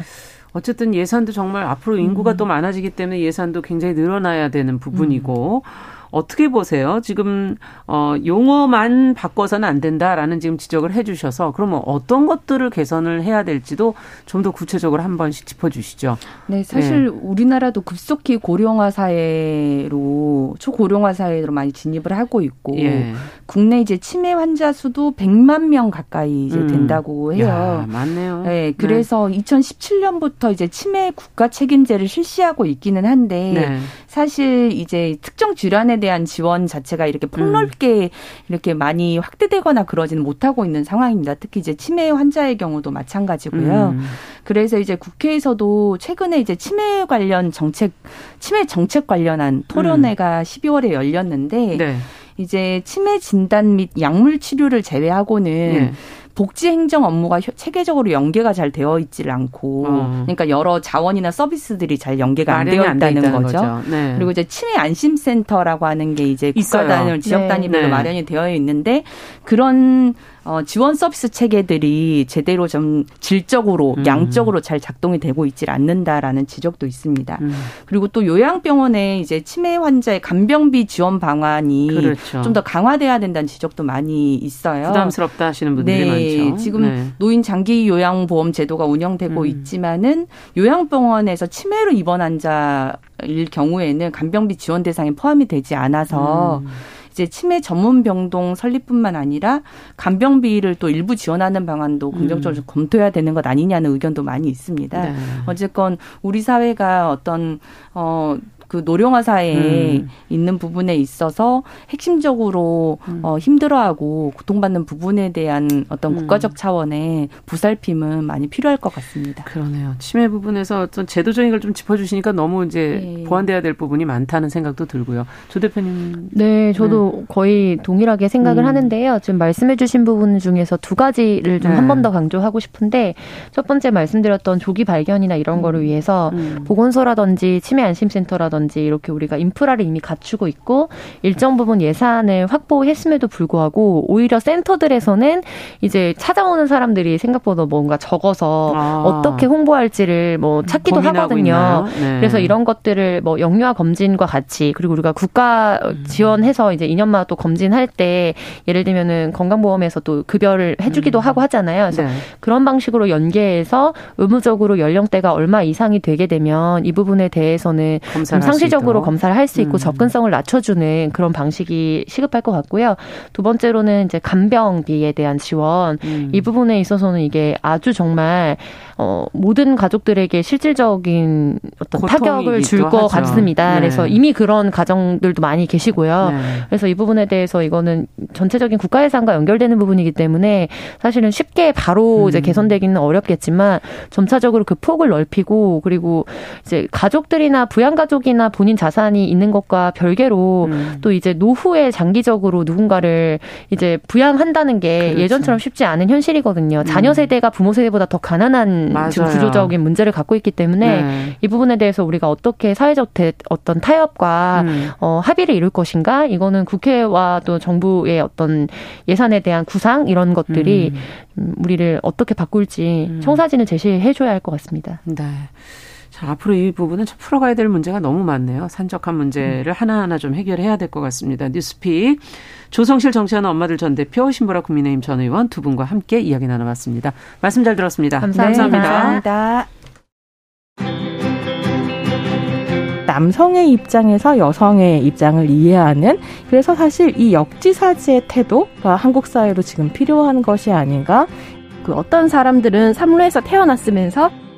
어쨌든 예산도 정말 앞으로 인구가 음. 또 많아지기 때문에 예산도 굉장히 늘어나야 되는 부분이고 음. 어떻게 보세요? 지금 어, 용어만 바꿔서는 안 된다라는 지금 지적을 해 주셔서, 그러면 어떤 것들을 개선을 해야 될지도 좀 더 구체적으로 한 번씩 짚어주시죠. 네, 사실 네. 우리나라도 급속히 고령화 사회로, 초고령화 사회로 많이 진입을 하고 있고 예. 국내 이제 치매 환자 수도 백만 명 가까이 이제 음. 된다고 해요. 야, 맞네요. 네, 그래서 네. 이천십칠 년부터 이제 치매 국가 책임제를 실시하고 있기는 한데 네. 사실 이제 특정 질환에 대한 지원 자체가 이렇게 폭넓게 음. 이렇게 많이 확대되거나 그러지는 못하고 있는 상황입니다. 특히 이제 치매 환자의 경우도 마찬가지고요. 음. 그래서 이제 국회에서도 최근에 이제 치매 관련 정책, 치매 정책 관련한 토론회가 음. 십이월에 열렸는데 네. 이제 치매 진단 및 약물 치료를 제외하고는 네. 복지 행정 업무가 체계적으로 연계가 잘 되어 있지 않고 어. 그러니까 여러 자원이나 서비스들이 잘 연계가 안 되어 있다는 안 거죠. 거죠. 네. 그리고 이제 치매 안심센터라고 하는 게 이제 국가 단위, 지역 단위별로 네. 마련이 되어 있는데 그런 어, 지원 서비스 체계들이 제대로 좀 질적으로 음. 양적으로 잘 작동이 되고 있지 않는다라는 지적도 있습니다. 음. 그리고 또 요양병원에 이제 치매 환자의 간병비 지원 방안이 그렇죠. 좀 더 강화돼야 된다는 지적도 많이 있어요. 부담스럽다 하시는 분들이 네, 많죠. 지금 네. 노인 장기 요양보험 제도가 운영되고 음. 있지만은 요양병원에서 치매로 입원 환자일 경우에는 간병비 지원 대상에 포함이 되지 않아서 음. 이제 치매 전문 병동 설립뿐만 아니라 간병비를 또 일부 지원하는 방안도 긍정적으로 음. 검토해야 되는 것 아니냐는 의견도 많이 있습니다. 네. 어쨌건 우리 사회가 어떤 어 그 노령화사에 음. 있는 부분에 있어서 핵심적으로 음. 어, 힘들어하고 고통받는 부분에 대한 어떤 국가적 음. 차원의 보살핌은 많이 필요할 것 같습니다. 그러네요. 치매 부분에서 어떤 제도적인 걸 좀 짚어주시니까 너무 이제 네. 보완돼야 될 부분이 많다는 생각도 들고요. 조 대표님. 네, 저도 네. 거의 동일하게 생각을 음. 하는데요. 지금 말씀해주신 부분 중에서 두 가지를 좀 한 번 더 네. 강조하고 싶은데, 첫 번째 말씀드렸던 조기 발견이나 이런 음. 거를 위해서 음. 보건소라든지 치매 안심센터라든지 이렇게 우리가 인프라를 이미 갖추고 있고 일정 부분 예산을 확보했음에도 불구하고 오히려 센터들에서는 이제 찾아오는 사람들이 생각보다 뭔가 적어서 아. 어떻게 홍보할지를 뭐 찾기도 하거든요. 네. 그래서 이런 것들을 뭐 영유아 검진과 같이, 그리고 우리가 국가 지원해서 이제 이 년마다 또 검진할 때 예를 들면은 건강보험에서 또 급여를 해주기도 음. 하고 하잖아요. 그래서 네. 그런 방식으로 연계해서 의무적으로 연령대가 얼마 이상이 되게 되면 이 부분에 대해서는 좀 상시적으로 검사를 할 수 있고 음. 접근성을 낮춰주는 그런 방식이 시급할 것 같고요. 두 번째로는 이제 간병비에 대한 지원. 음. 이 부분에 있어서는 이게 아주 정말 어, 모든 가족들에게 실질적인 어떤 타격을 줄 것 같습니다. 네. 그래서 이미 그런 가정들도 많이 계시고요. 네. 그래서 이 부분에 대해서 이거는 전체적인 국가 예산과 연결되는 부분이기 때문에 사실은 쉽게 바로 음. 이제 개선되기는 어렵겠지만 점차적으로 그 폭을 넓히고, 그리고 이제 가족들이나 부양가족이나 본인 자산이 있는 것과 별개로 음. 또 이제 노후에 장기적으로 누군가를 이제 부양한다는 게 그렇죠. 예전처럼 쉽지 않은 현실이거든요. 자녀 세대가 부모 세대보다 더 가난한 맞아요. 지금 구조적인 문제를 갖고 있기 때문에 네. 이 부분에 대해서 우리가 어떻게 사회적 대, 어떤 타협과 음. 어, 합의를 이룰 것인가, 이거는 국회와 또 정부의 어떤 예산에 대한 구상 이런 것들이 음. 우리를 어떻게 바꿀지 음. 청사진을 제시해줘야 할 것 같습니다. 네. 자, 앞으로 이 부분은 참 풀어가야 될 문제가 너무 많네요. 산적한 문제를 음. 하나하나 좀 해결해야 될 것 같습니다. 뉴스픽 조성실 정치하는 엄마들 전 대표, 신보라 국민의힘 전 의원 두 분과 함께 이야기 나눠봤습니다. 말씀 잘 들었습니다. 감사합니다. 네, 감사합니다. 남성의 입장에서 여성의 입장을 이해하는, 그래서 사실 이 역지사지의 태도가 한국 사회로 지금 필요한 것이 아닌가. 그 어떤 사람들은 삼루에서 태어났으면서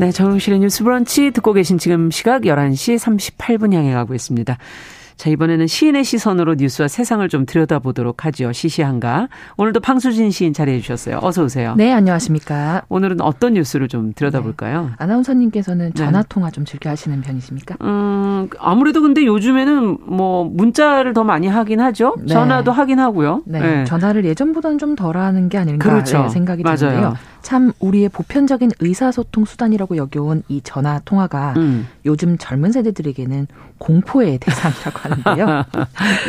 네, 정용실의 뉴스 브런치 듣고 계신 지금 시각 열한 시 삼십팔 분 향해 가고 있습니다. 자, 이번에는 시인의 시선으로 뉴스와 세상을 좀 들여다보도록 하죠. 시시한가. 오늘도 방수진 시인 자리해 주셨어요. 어서 오세요. 네, 안녕하십니까. 오늘은 어떤 뉴스를 좀 들여다볼까요? 네. 아나운서님께서는 전화통화 네. 좀 즐겨 하시는 편이십니까? 음, 아무래도 근데 요즘에는 뭐 문자를 더 많이 하긴 하죠. 네. 전화도 하긴 하고요. 네. 네. 전화를 예전보다는 좀 덜 하는 게 아닌가 그렇죠. 생각이 맞아요. 드는데요. 참 우리의 보편적인 의사소통 수단이라고 여겨온 이 전화통화가 음. 요즘 젊은 세대들에게는 공포의 대상이라고 하는데요.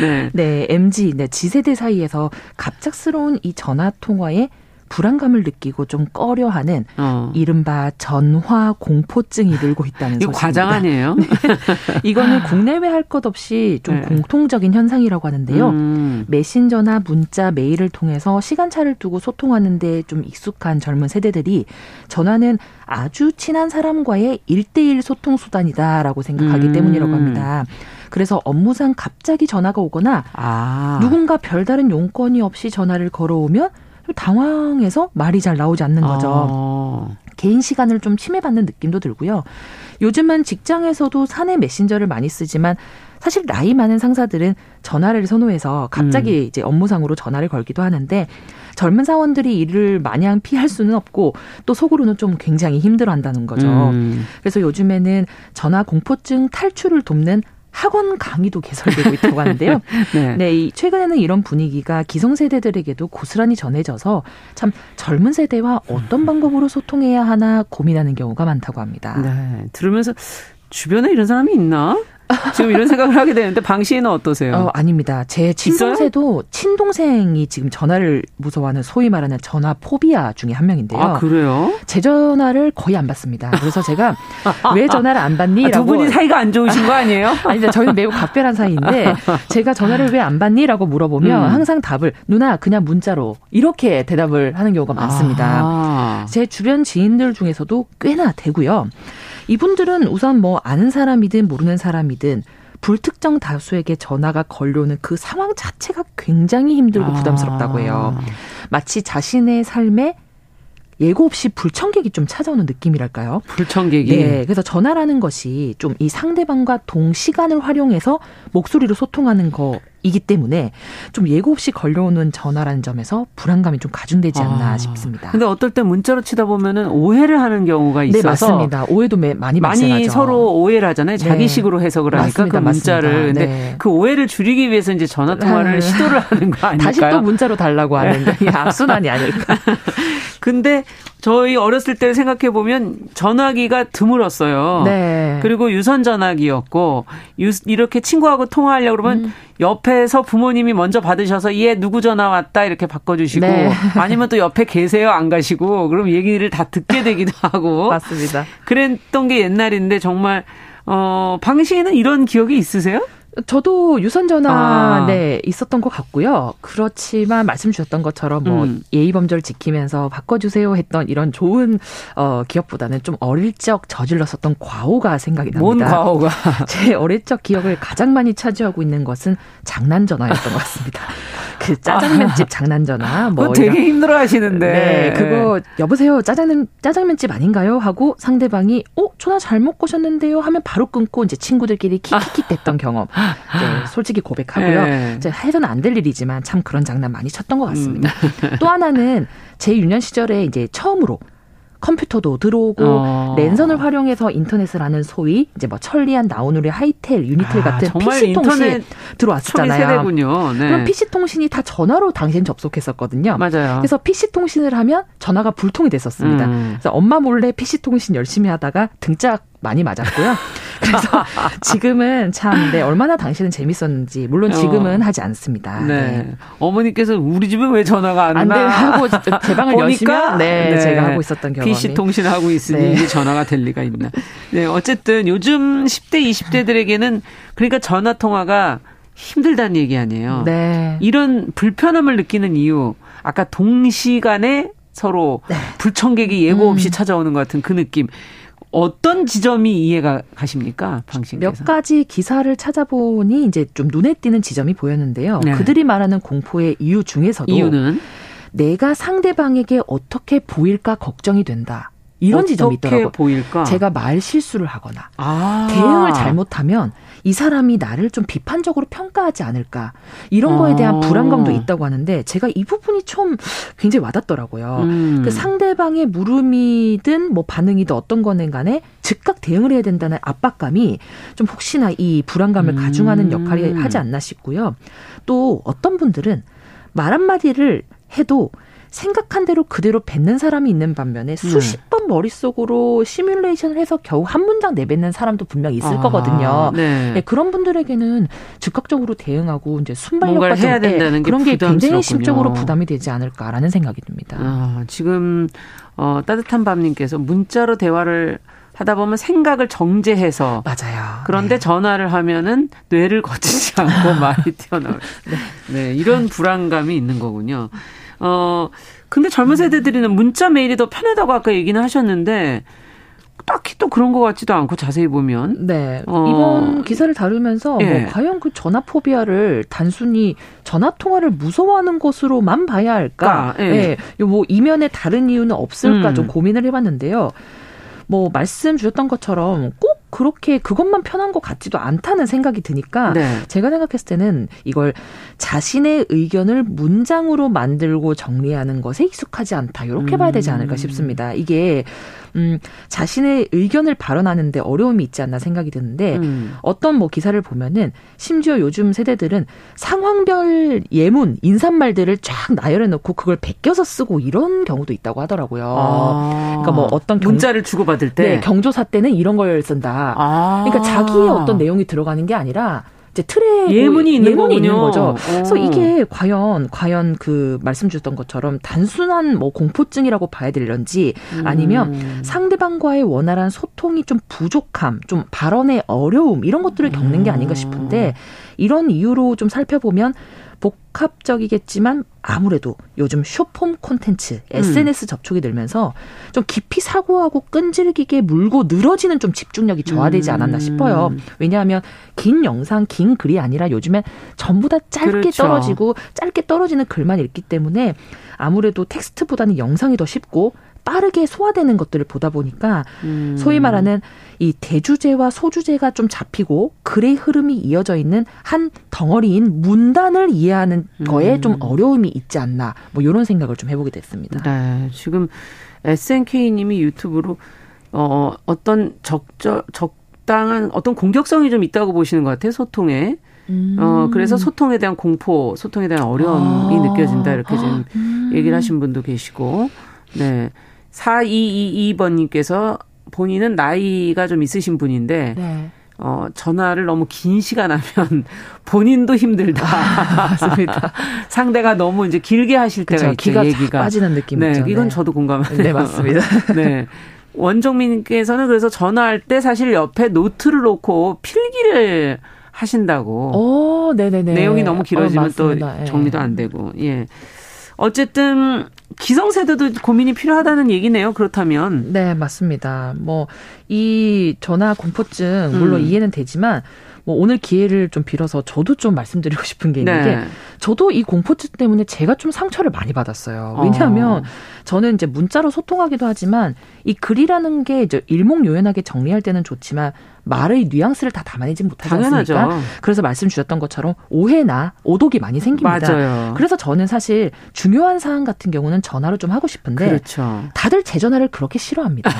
네. 네, 엠지, 네, Z세대 사이에서 갑작스러운 이 전화통화에 불안감을 느끼고 좀 꺼려하는 어. 이른바 전화 공포증이 늘고 있다는 소식입니다. 이거 과장 아니에요? 네. 이거는 국내외 할 것 없이 좀 네. 공통적인 현상이라고 하는데요. 음. 메신저나 문자, 메일을 통해서 시간차를 두고 소통하는 데 좀 익숙한 젊은 세대들이 전화는 아주 친한 사람과의 일대일 소통 수단이다라고 생각하기 음. 때문이라고 합니다. 그래서 업무상 갑자기 전화가 오거나 아. 누군가 별다른 용건이 없이 전화를 걸어오면 당황해서 말이 잘 나오지 않는 거죠. 어. 개인 시간을 좀 침해받는 느낌도 들고요. 요즘은 직장에서도 사내 메신저를 많이 쓰지만 사실 나이 많은 상사들은 전화를 선호해서 갑자기 음. 이제 업무상으로 전화를 걸기도 하는데, 젊은 사원들이 이를 마냥 피할 수는 없고 또 속으로는 좀 굉장히 힘들어한다는 거죠. 음. 그래서 요즘에는 전화 공포증 탈출을 돕는 학원 강의도 개설되고 있다고 하는데요. 네. 네, 이 최근에는 이런 분위기가 기성세대들에게도 고스란히 전해져서 참 젊은 세대와 어떤 방법으로 소통해야 하나 고민하는 경우가 많다고 합니다. 네, 들으면서 주변에 이런 사람이 있나? 지금 이런 생각을 하게 되는데 방 씨는 어떠세요? 어, 아닙니다. 제 친동생도 친동생이 지금 전화를 무서워하는 소위 말하는 전화 포비아 중에 한 명인데요. 아, 그래요? 제 전화를 거의 안 받습니다. 그래서 제가 왜 전화를 안 받니? 아, 두 분이 사이가 안 좋으신 거 아니에요? 아니다. 저희는 매우 각별한 사이인데 제가 전화를 왜 안 받니? 라고 물어보면 음. 항상 답을 누나 그냥 문자로 이렇게 대답을 하는 경우가 많습니다. 아. 제 주변 지인들 중에서도 꽤나 되고요. 이분들은 우선 뭐 아는 사람이든 모르는 사람이든 불특정 다수에게 전화가 걸려오는 그 상황 자체가 굉장히 힘들고 아. 부담스럽다고 해요. 마치 자신의 삶에 예고 없이 불청객이 좀 찾아오는 느낌이랄까요? 불청객이? 네. 그래서 전화라는 것이 좀 이 상대방과 동시간을 활용해서 목소리로 소통하는 거이기 때문에 좀 예고 없이 걸려오는 전화라는 점에서 불안감이 좀 가중되지 않나 아, 싶습니다. 근데 어떨 때 문자로 치다 보면은 오해를 하는 경우가 있어서. 네, 맞습니다. 오해도 매, 많이 발생하죠. 많이 서로 오해를 하잖아요. 자기식으로 해석을 하니까 맞습니다, 그 문자를. 맞습니다. 근데 네. 그 오해를 줄이기 위해서 이제 전화 통화를 아, 시도를 하는 거 아닐까요? 다시 또 문자로 달라고 하는 게 악순환이 아닐까. 근데 저희 어렸을 때 생각해 보면 전화기가 드물었어요. 네. 그리고 유선 전화기였고 유, 이렇게 친구하고 통화하려고 그러면 음. 옆에서 부모님이 먼저 받으셔서 얘 누구 전화 왔다 이렇게 바꿔주시고 네. 아니면 또 옆에 계세요 안 가시고 그럼 얘기를 다 듣게 되기도 하고 맞습니다. 그랬던 게 옛날인데 정말 어, 방시에는 이런 기억이 있으세요? 저도 유선전화 아. 네, 있었던 것 같고요. 그렇지만 말씀 주셨던 것처럼 뭐 음. 예의범절 지키면서 바꿔주세요 했던 이런 좋은 어, 기억보다는 좀 어릴 적 저질렀었던 과오가 생각이 납니다. 뭔 과오가? 제 어릴 적 기억을 가장 많이 차지하고 있는 것은 장난전화였던 것 같습니다. 그 짜장면집 장난전화. 뭐 되게 이런. 힘들어하시는데. 네, 그거 여보세요 짜장, 짜장면집 아닌가요? 하고 상대방이 어? 전화 잘못 거셨는데요? 하면 바로 끊고 이제 친구들끼리 킥킥킥 됐던 경험. 네, 솔직히 고백하고요. 네. 이제 해서는 안 될 일이지만 참 그런 장난 많이 쳤던 것 같습니다. 음. 또 하나는 제 유년 시절에 이제 처음으로 컴퓨터도 들어오고 어. 랜선을 활용해서 인터넷을 하는 소위 이제 뭐 천리안, 나우누리, 하이텔, 유니텔 아, 같은 피씨 통신 들어왔었잖아요. 세대군요. 네. 그럼 피씨 통신이 다 전화로 당시엔 접속했었거든요. 맞아요. 그래서 피씨 통신을 하면 전화가 불통이 됐었습니다. 음. 그래서 엄마 몰래 피씨 통신 열심히 하다가 등짝 많이 맞았고요. 그래서 지금은 참 네, 얼마나 당신은 재밌었는지 물론 지금은 어. 하지 않습니다. 네. 네. 어머니께서 우리 집에 왜 전화가 안, 안 나? 안 돼 하고 제 방을 여시면 네, 네. 제가 하고 있었던 경험이. 피씨 통신하고 있으니 네. 전화가 될 리가 있나. 네, 어쨌든 요즘 십 대 이십 대들에게는 그러니까 전화 통화가 힘들다는 얘기 아니에요. 네. 이런 불편함을 느끼는 이유 아까 동시간에 서로 네. 불청객이 예고 없이 음. 찾아오는 것 같은 그 느낌. 어떤 지점이 이해가 가십니까, 방신께서? 몇 가지 기사를 찾아보니 이제 좀 눈에 띄는 지점이 보였는데요. 네. 그들이 말하는 공포의 이유 중에서도 이유는 내가 상대방에게 어떻게 보일까 걱정이 된다. 이런 지점이 있더라고요. 어떻게 보일까? 제가 말 실수를 하거나 아. 대응을 잘못하면 이 사람이 나를 좀 비판적으로 평가하지 않을까. 이런 거에 대한 아. 불안감도 있다고 하는데 제가 이 부분이 좀 굉장히 와닿더라고요. 음. 그 상대방의 물음이든 뭐 반응이든 어떤 거는 간에 즉각 대응을 해야 된다는 압박감이 좀 혹시나 이 불안감을 음. 가중하는 역할을 하지 않나 싶고요. 또 어떤 분들은 말 한마디를 해도 생각한 대로 그대로 뱉는 사람이 있는 반면에 수십 번 머릿속으로 시뮬레이션을 해서 겨우 한 문장 내뱉는 사람도 분명히 있을 아, 거거든요. 네. 네, 그런 분들에게는 즉각적으로 대응하고 이제 순발력 같은 해야 된다는 게 그런 게 부담스럽군요. 굉장히 심적으로 부담이 되지 않을까라는 생각이 듭니다. 아, 지금 어, 따뜻한 밤님께서 문자로 대화를 하다 보면 생각을 정제해서 맞아요. 그런데 네. 전화를 하면은 뇌를 거치지 않고 말이 튀어나올 네. 네, 이런 불안감이 있는 거군요. 어, 근데 젊은 세대들이는 문자 메일이 더 편하다고 아까 얘기는 하셨는데, 딱히 또 그런 것 같지도 않고 자세히 보면. 네. 어. 이번 기사를 다루면서 예. 뭐 과연 그 전화 포비아를 단순히 전화 통화를 무서워하는 것으로만 봐야 할까? 예. 예. 요 뭐 이면에 다른 이유는 없을까 음. 좀 고민을 해봤는데요. 뭐 말씀 주셨던 것처럼 꼭 그렇게 그것만 편한 것 같지도 않다는 생각이 드니까 네. 제가 생각했을 때는 이걸 자신의 의견을 문장으로 만들고 정리하는 것에 익숙하지 않다. 이렇게 음. 봐야 되지 않을까 싶습니다. 이게 음, 자신의 의견을 발언하는데 어려움이 있지 않나 생각이 드는데 음. 어떤 뭐 기사를 보면은 심지어 요즘 세대들은 상황별 예문, 인사말들을 쫙 나열해놓고 그걸 베껴서 쓰고 이런 경우도 있다고 하더라고요. 아. 그러니까 뭐 어떤 경... 문자를 주고받을 때 네, 경조사 때는 이런 걸 쓴다. 아. 그러니까 자기의 어떤 내용이 들어가는 게 아니라 이제 틀에 예문이 있는, 예문이 있는 거죠. 오. 그래서 이게 과연 과연 그 말씀 주셨던 것처럼 단순한 뭐 공포증이라고 봐야 될런지 음. 아니면 상대방과의 원활한 소통이 좀 부족함, 좀 발언의 어려움 이런 것들을 겪는 게 아닌가 싶은데 이런 이유로 좀 살펴보면 복합적이겠지만 아무래도 요즘 숏폼 콘텐츠, 에스엔에스 음. 접촉이 늘면서 좀 깊이 사고하고 끈질기게 물고 늘어지는 좀 집중력이 저하되지 않았나 음. 싶어요. 왜냐하면 긴 영상, 긴 글이 아니라 요즘엔 전부 다 짧게 그렇죠. 떨어지고 짧게 떨어지는 글만 읽기 때문에 아무래도 텍스트보다는 영상이 더 쉽고 빠르게 소화되는 것들을 보다 보니까 음. 소위 말하는 이 대주제와 소주제가 좀 잡히고 글의 흐름이 이어져 있는 한 덩어리인 문단을 이해하는 음. 거에 좀 어려움이 있지 않나 뭐 이런 생각을 좀 해보게 됐습니다. 네, 지금 에스엔케이님이 유튜브로 어, 어떤 적절, 적당한 어떤 공격성이 좀 있다고 보시는 것 같아요. 소통에. 음. 어, 그래서 소통에 대한 공포, 소통에 대한 어려움이 아. 느껴진다 이렇게 지금 음. 얘기를 하신 분도 계시고. 네. 사이이이번님께서 본인은 나이가 좀 있으신 분인데 네. 어, 전화를 너무 긴 시간 하면 본인도 힘들다. 아, 맞습니다. 상대가 너무 이제 길게 하실 그쵸, 때가 있죠. 기가 얘기가 빠지는 느낌이죠. 네, 이건 저도 공감합니다. 네, 맞습니다. 네. 원정민님께서는 그래서 전화할 때 사실 옆에 노트를 놓고 필기를 하신다고. 오, 네네네. 내용이 너무 길어지면 어, 또 정리도 안 되고. 예. 어쨌든 기성세대도 고민이 필요하다는 얘기네요. 그렇다면. 네, 맞습니다. 뭐 이 전화 공포증 물론 음. 이해는 되지만 뭐 오늘 기회를 좀 빌어서 저도 좀 말씀드리고 싶은 게 있는 네. 게 저도 이 공포증 때문에 제가 좀 상처를 많이 받았어요. 왜냐하면 어. 저는 이제 문자로 소통하기도 하지만 이 글이라는 게 이제 일목요연하게 정리할 때는 좋지만 말의 뉘앙스를 다 담아내지 못하지 않습니까? 당연하죠. 그래서 말씀 주셨던 것처럼 오해나 오독이 많이 생깁니다. 맞아요. 그래서 저는 사실 중요한 사항 같은 경우는 전화로 좀 하고 싶은데 그렇죠. 다들 제 전화를 그렇게 싫어합니다.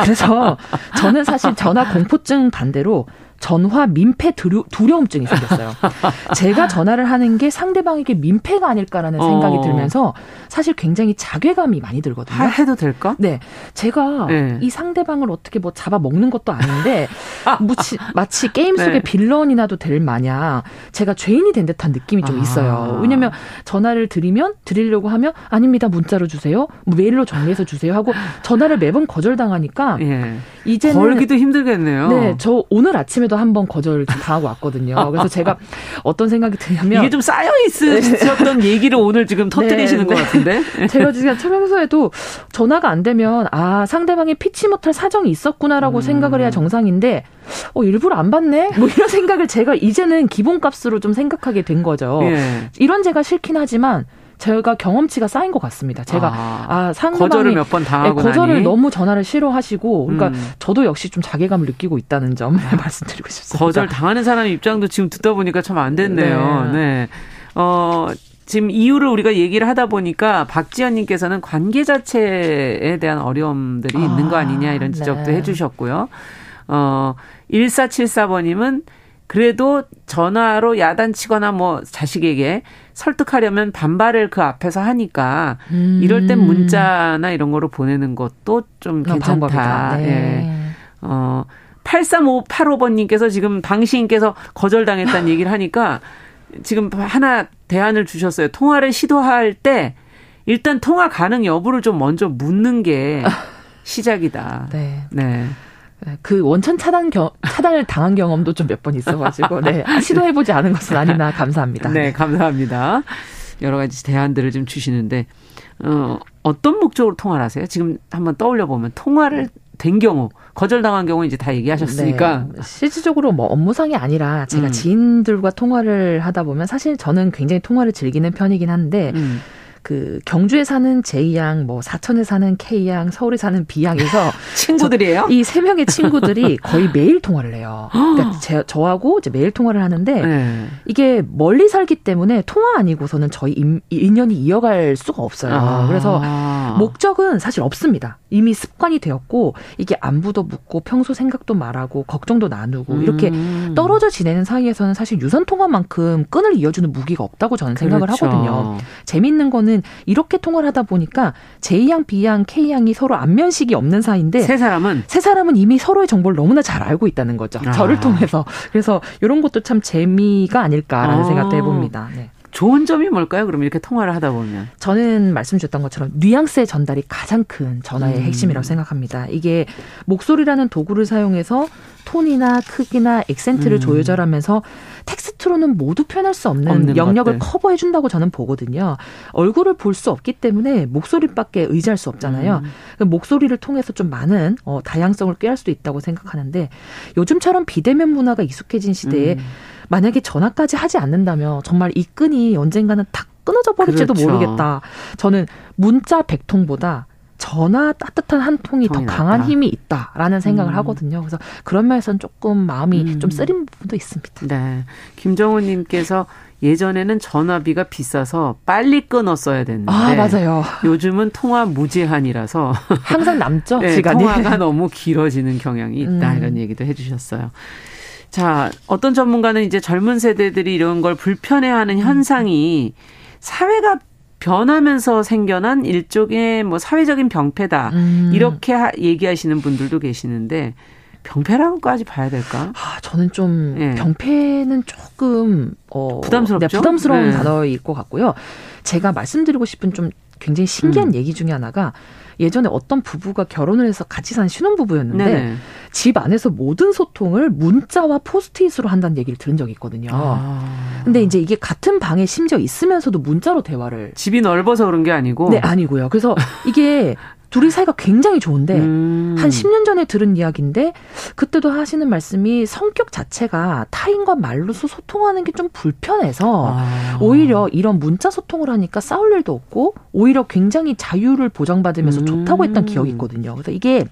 그래서 저는 사실 전화 공포증 반대로 전화 민폐 두려, 두려움증이 생겼어요. 제가 전화를 하는 게 상대방에게 민폐가 아닐까라는 생각이 어. 들면서 사실 굉장히 자괴감이 많이 들거든요. 하, 해도 될까? 네. 제가 네. 이 상대방을 어떻게 뭐 잡아먹는 것도 아닌데 아, 무치, 마치 게임 속의 네. 빌런이나도 될 마냥 제가 죄인이 된 듯한 느낌이 좀 있어요. 아. 왜냐하면 전화를 드리면 드리려고 하면 아닙니다. 문자로 주세요. 메일로 정리해서 주세요 하고 전화를 매번 거절당하니까 예. 이제는 걸기도 힘들겠네요. 네. 저 오늘 아침에 도 한 번 거절 당하고 왔거든요. 그래서 제가 어떤 생각이 드냐면 이게 좀 쌓여 있으셨던 얘기를 오늘 지금 터뜨리시는 네, 네. 것 같은데 제가 지금 평소에도 전화가 안 되면 아 상대방이 피치 못할 사정이 있었구나라고 음. 생각을 해야 정상인데 어 일부러 안 받네? 뭐 이런 생각을 제가 이제는 기본값으로 좀 생각하게 된 거죠. 예. 이런 제가 싫긴 하지만 제가 경험치가 쌓인 것 같습니다. 제가 아, 아 상대방이 거절을 몇 번 당하고 네, 거절을 나니? 너무 전화를 싫어하시고 그러니까 음. 저도 역시 좀 자괴감을 느끼고 있다는 점 말씀드리고 싶습니다. 거절 당하는 사람의 입장도 지금 듣다 보니까 참 안 됐네요. 네. 네. 어, 지금 이유를 우리가 얘기를 하다 보니까 박지연 님께서는 관계 자체에 대한 어려움들이 아, 있는 거 아니냐 이런 지적도 네. 해 주셨고요. 어, 일사칠사번 님은 그래도 전화로 야단치거나 뭐 자식에게 설득하려면 반발을 그 앞에서 하니까 음. 이럴 땐 문자나 이런 거로 보내는 것도 좀 어, 괜찮다. 네. 예. 어, 팔삼오팔오번님께서 지금 방시인께서 거절당했다는 얘기를 하니까 지금 하나 대안을 주셨어요. 통화를 시도할 때 일단 통화 가능 여부를 좀 먼저 묻는 게 시작이다. 네. 네. 그 원천 차단 겨, 차단을 당한 경험도 좀 몇 번 있어가지고 네, 시도해보지 않은 것은 아니나 감사합니다. 네, 감사합니다. 여러 가지 대안들을 좀 주시는데 어, 어떤 목적으로 통화를 하세요? 지금 한번 떠올려 보면 통화를 된 경우, 거절당한 경우 이제 다 얘기하셨으니까. 네. 실질적으로 뭐 업무상이 아니라 제가 음. 지인들과 통화를 하다 보면 사실 저는 굉장히 통화를 즐기는 편이긴 한데. 음. 그 경주에 사는 제이 양, 뭐 사천에 사는 케이 양, 서울에 사는 비 양에서 친구들이에요? 이 세 명의 친구들이 거의 매일 통화를 해요. 그러니까 제, 저하고 이제 매일 통화를 하는데 네. 이게 멀리 살기 때문에 통화 아니고서는 저희 인, 인연이 이어갈 수가 없어요. 아. 그래서 목적은 사실 없습니다. 이미 습관이 되었고 이게 안부도 묻고 평소 생각도 말하고 걱정도 나누고 음. 이렇게 떨어져 지내는 사이에서는 사실 유선통화만큼 끈을 이어주는 무기가 없다고 저는 생각을 그렇죠. 하거든요. 재밌는 거는 이렇게 통화를 하다 보니까 J양, B양, K양이 서로 안면식이 없는 사이인데 세 사람은? 세 사람은 이미 서로의 정보를 너무나 잘 알고 있다는 거죠. 아. 저를 통해서. 그래서 이런 것도 참 재미가 아닐까라는 아. 생각도 해봅니다. 네. 좋은 점이 뭘까요? 그럼 이렇게 통화를 하다 보면. 저는 말씀드렸던 것처럼 뉘앙스의 전달이 가장 큰 전화의 음. 핵심이라고 생각합니다. 이게 목소리라는 도구를 사용해서 톤이나 크기나 액센트를 음. 조절하면서 텍스트로는 모두 표현할 수 없는, 없는 영역을 것들. 커버해준다고 저는 보거든요. 얼굴을 볼 수 없기 때문에 목소리밖에 의지할 수 없잖아요. 음. 목소리를 통해서 좀 많은 어, 다양성을 꾀할 수도 있다고 생각하는데 요즘처럼 비대면 문화가 익숙해진 시대에 음. 만약에 전화까지 하지 않는다면 정말 이 끈이 언젠가는 다 끊어져 버릴지도 그렇죠. 모르겠다. 저는 문자 백 통보다 전화 따뜻한 한 통이 더 강한 있다. 힘이 있다라는 생각을 음. 하거든요. 그래서 그런 면에서는 조금 마음이 음. 좀 쓰린 부분도 있습니다. 네, 김정훈 님께서 예전에는 전화비가 비싸서 빨리 끊었어야 됐는데 아, 맞아요. 요즘은 통화 무제한이라서 항상 남죠. 네, 시간이. 통화가 너무 길어지는 경향이 있다. 음. 이런 얘기도 해 주셨어요. 자, 어떤 전문가는 이제 젊은 세대들이 이런 걸 불편해하는 현상이 사회가 변하면서 생겨난 일종의 뭐 사회적인 병폐다. 음. 이렇게 하, 얘기하시는 분들도 계시는데 병폐라고까지 봐야 될까? 아, 저는 좀 네. 병폐는 조금 어, 부담스럽죠? 네, 부담스러운 네. 단어일 것 같고요. 제가 말씀드리고 싶은 좀 굉장히 신기한 음. 얘기 중에 하나가 예전에 어떤 부부가 결혼을 해서 같이 사는 신혼부부였는데 네네. 집 안에서 모든 소통을 문자와 포스트잇으로 한다는 얘기를 들은 적이 있거든요. 아. 근데 이제 이게 같은 방에 심지어 있으면서도 문자로 대화를. 집이 넓어서 그런 게 아니고? 네, 아니고요. 그래서 이게 둘이 사이가 굉장히 좋은데 음. 한 십 년 전에 들은 이야기인데 그때도 하시는 말씀이 성격 자체가 타인과 말로서 소통하는 게 좀 불편해서 아. 오히려 이런 문자 소통을 하니까 싸울 일도 없고 오히려 굉장히 자유를 보장받으면서 음. 좋다고 했던 기억이 있거든요. 그래서 이게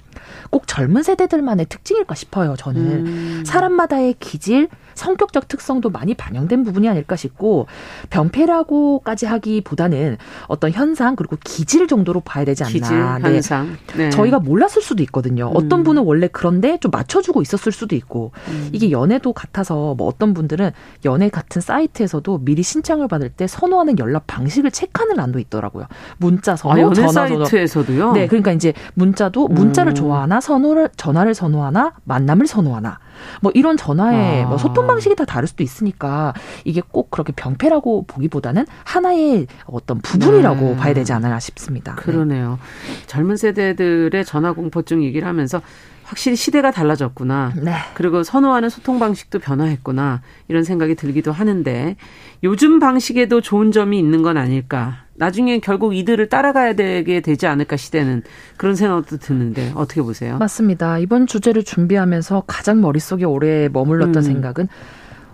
꼭 젊은 세대들만의 특징일까 싶어요. 저는 음. 사람마다의 기질, 성격적 특성도 많이 반영된 부분이 아닐까 싶고 병폐라고까지 하기보다는 어떤 현상 그리고 기질 정도로 봐야 되지 않나. 기질, 현상. 네. 네. 저희가 몰랐을 수도 있거든요. 음. 어떤 분은 원래 그런데 좀 맞춰주고 있었을 수도 있고 음. 이게 연애도 같아서 뭐 어떤 분들은 연애 같은 사이트에서도 미리 신청을 받을 때 선호하는 연락 방식을 체크하는 란도 있더라고요. 문자 선호, 아, 연애 전화 선호. 사이트에서도요? 네, 그러니까 이제 문자도 문자를 음. 좋아하나 선호를 전화를 선호하나 만남을 선호하나. 뭐 이런 전화의 아. 뭐 소통 방식이 다 다를 수도 있으니까 이게 꼭 그렇게 병폐라고 보기보다는 하나의 어떤 부분이라고 네. 봐야 되지 않나 싶습니다. 그러네요. 네. 젊은 세대들의 전화 공포증 얘기를 하면서 확실히 시대가 달라졌구나. 네. 그리고 선호하는 소통 방식도 변화했구나. 이런 생각이 들기도 하는데 요즘 방식에도 좋은 점이 있는 건 아닐까. 나중에 결국 이들을 따라가야 되게 되지 않을까 시대는 그런 생각도 드는데 어떻게 보세요? 맞습니다. 이번 주제를 준비하면서 가장 머릿속에 오래 머물렀던 음. 생각은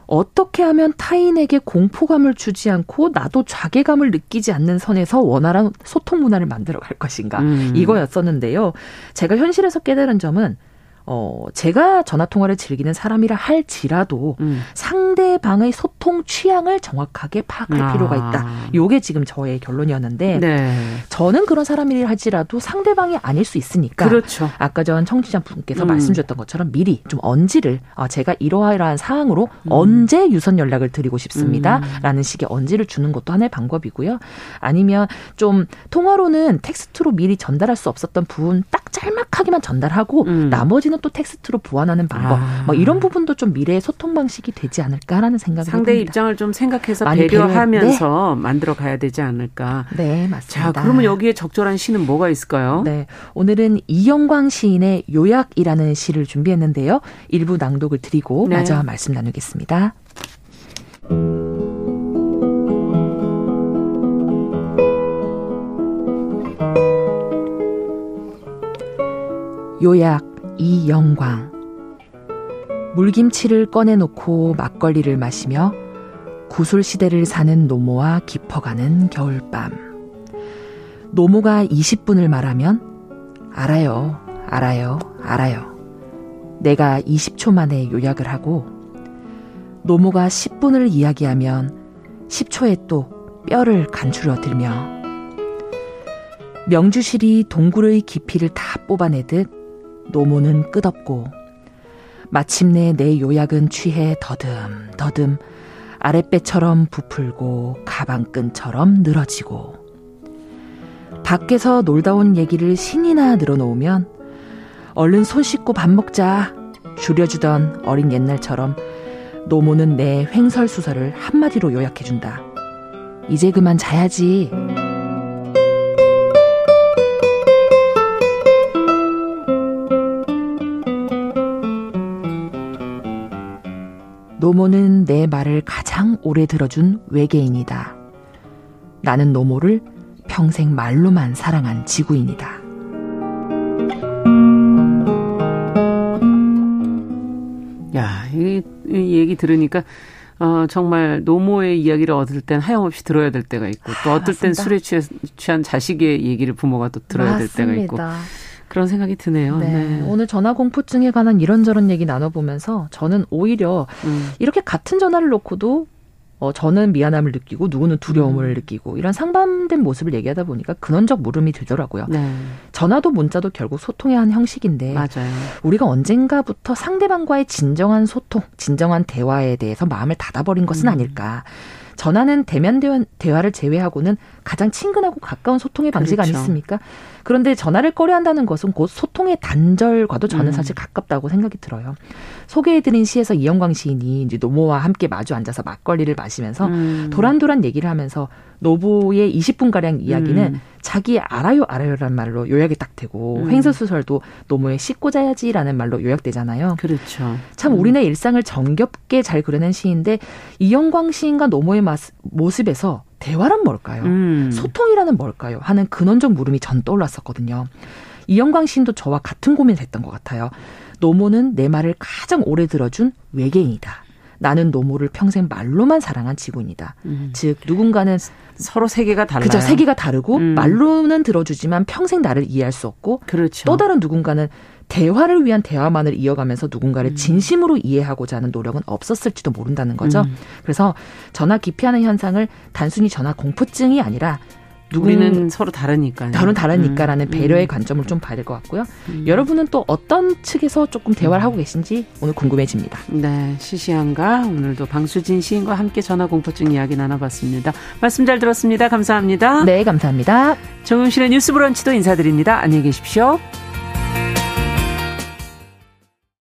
어떻게 하면 타인에게 공포감을 주지 않고 나도 자괴감을 느끼지 않는 선에서 원활한 소통 문화를 만들어갈 것인가 음. 이거였었는데요. 제가 현실에서 깨달은 점은 어, 제가 전화통화를 즐기는 사람이라 할지라도 음. 상대방의 소통 취향을 정확하게 파악할 아. 필요가 있다. 이게 지금 저의 결론이었는데 네. 저는 그런 사람이라 할지라도 상대방이 아닐 수 있으니까 그렇죠. 아까 전 청취자분께서 음. 말씀주셨던 것처럼 미리 좀 언지를 아, 제가 이러이러한 사항으로 음. 언제 유선 연락을 드리고 싶습니다. 음. 라는 식의 언지를 주는 것도 하나의 방법이고요. 아니면 좀 통화로는 텍스트로 미리 전달할 수 없었던 부분 딱 짤막하게만 전달하고 음. 나머지는 또 텍스트로 보완하는 방법 아. 뭐 이런 부분도 좀 미래의 소통 방식이 되지 않을까라는 생각을 상대의 해봅니다. 입장을 좀 생각해서 배려하면서 네. 만들어 가야 되지 않을까. 네, 맞습니다. 자, 그러면 여기에 적절한 시는 뭐가 있을까요? 네, 오늘은 이영광 시인의 요약이라는 시를 준비했는데요. 일부 낭독을 드리고 네. 마저 말씀 나누겠습니다. 요약 이영광. 물김치를 꺼내놓고 막걸리를 마시며 구술시대를 사는 노모와 깊어가는 겨울밤. 노모가 이십 분을 말하면 알아요, 알아요, 알아요. 내가 이십 초 만에 요약을 하고 노모가 십 분을 이야기하면 십 초에 또 뼈를 간추려 들며 명주실이 동굴의 깊이를 다 뽑아내듯 노모는 끝없고 마침내 내 요약은 취해 더듬 더듬 아랫배처럼 부풀고 가방끈처럼 늘어지고 밖에서 놀다 온 얘기를 신이나 늘어놓으면 얼른 손 씻고 밥 먹자 줄여주던 어린 옛날처럼 노모는 내 횡설수설을 한마디로 요약해준다. 이제 그만 자야지. 노모는 내 말을 가장 오래 들어준 외계인이다. 나는 노모를 평생 말로만 사랑한 지구인이다. 야, 이, 이 얘기 들으니까 어, 정말 노모의 이야기를 얻을 땐 하염없이 들어야 될 때가 있고 또 얻을 땐 술에 취해, 취한 자식의 얘기를 부모가 또 들어야 맞습니다. 될 때가 있고 그런 생각이 드네요. 네. 네. 오늘 전화 공포증에 관한 이런저런 얘기 나눠보면서 저는 오히려 음. 이렇게 같은 전화를 놓고도 어, 저는 미안함을 느끼고 누구는 두려움을 음. 느끼고 이런 상반된 모습을 얘기하다 보니까 근원적 물음이 들더라고요. 네. 전화도 문자도 결국 소통의 한 형식인데 맞아요. 우리가 언젠가부터 상대방과의 진정한 소통, 진정한 대화에 대해서 마음을 닫아버린 것은 음. 아닐까. 전화는 대면 대화를 제외하고는 가장 친근하고 가까운 소통의 방식 그렇죠. 아니겠습니까? 그런데 전화를 꺼려한다는 것은 곧 소통의 단절과도 저는 음. 사실 가깝다고 생각이 들어요. 소개해드린 시에서 이영광 시인이 이제 노모와 함께 마주 앉아서 막걸리를 마시면서 음. 도란도란 얘기를 하면서 노보의 이십 분가량 이야기는 음. 자기 알아요 알아요라는 말로 요약이 딱 되고 음. 횡설수설도 노모의 씻고 자야지라는 말로 요약되잖아요. 그렇죠. 참 음. 우리네 일상을 정겹게 잘 그려낸 시인데 이영광 시인과 노모의 마스, 모습에서 대화란 뭘까요? 음. 소통이라는 뭘까요? 하는 근원적 물음이 전 떠올랐었거든요. 이영광 시인도 저와 같은 고민을 했던 것 같아요. 노모는 내 말을 가장 오래 들어준 외계인이다. 나는 노모를 평생 말로만 사랑한 지구인이다. 음. 즉 누군가는 서로 세계가 달라요. 그죠. 세계가 다르고 음. 말로는 들어주지만 평생 나를 이해할 수 없고 그렇죠. 또 다른 누군가는 대화를 위한 대화만을 이어가면서 누군가를 음. 진심으로 이해하고자 하는 노력은 없었을지도 모른다는 거죠. 음. 그래서 전화 기피하는 현상을 단순히 전화 공포증이 아니라 우리는 서로 다르니까. 서로 다르니까라는 음. 배려의 음. 관점을 좀 봐야 될 것 같고요. 음. 여러분은 또 어떤 측에서 조금 대화를 하고 계신지 오늘 궁금해집니다. 네. 시시한가 오늘도 방수진 시인과 함께 전화공포증 이야기 나눠봤습니다. 말씀 잘 들었습니다. 감사합니다. 네. 감사합니다. 정용실의 뉴스 브런치도 인사드립니다. 안녕히 계십시오.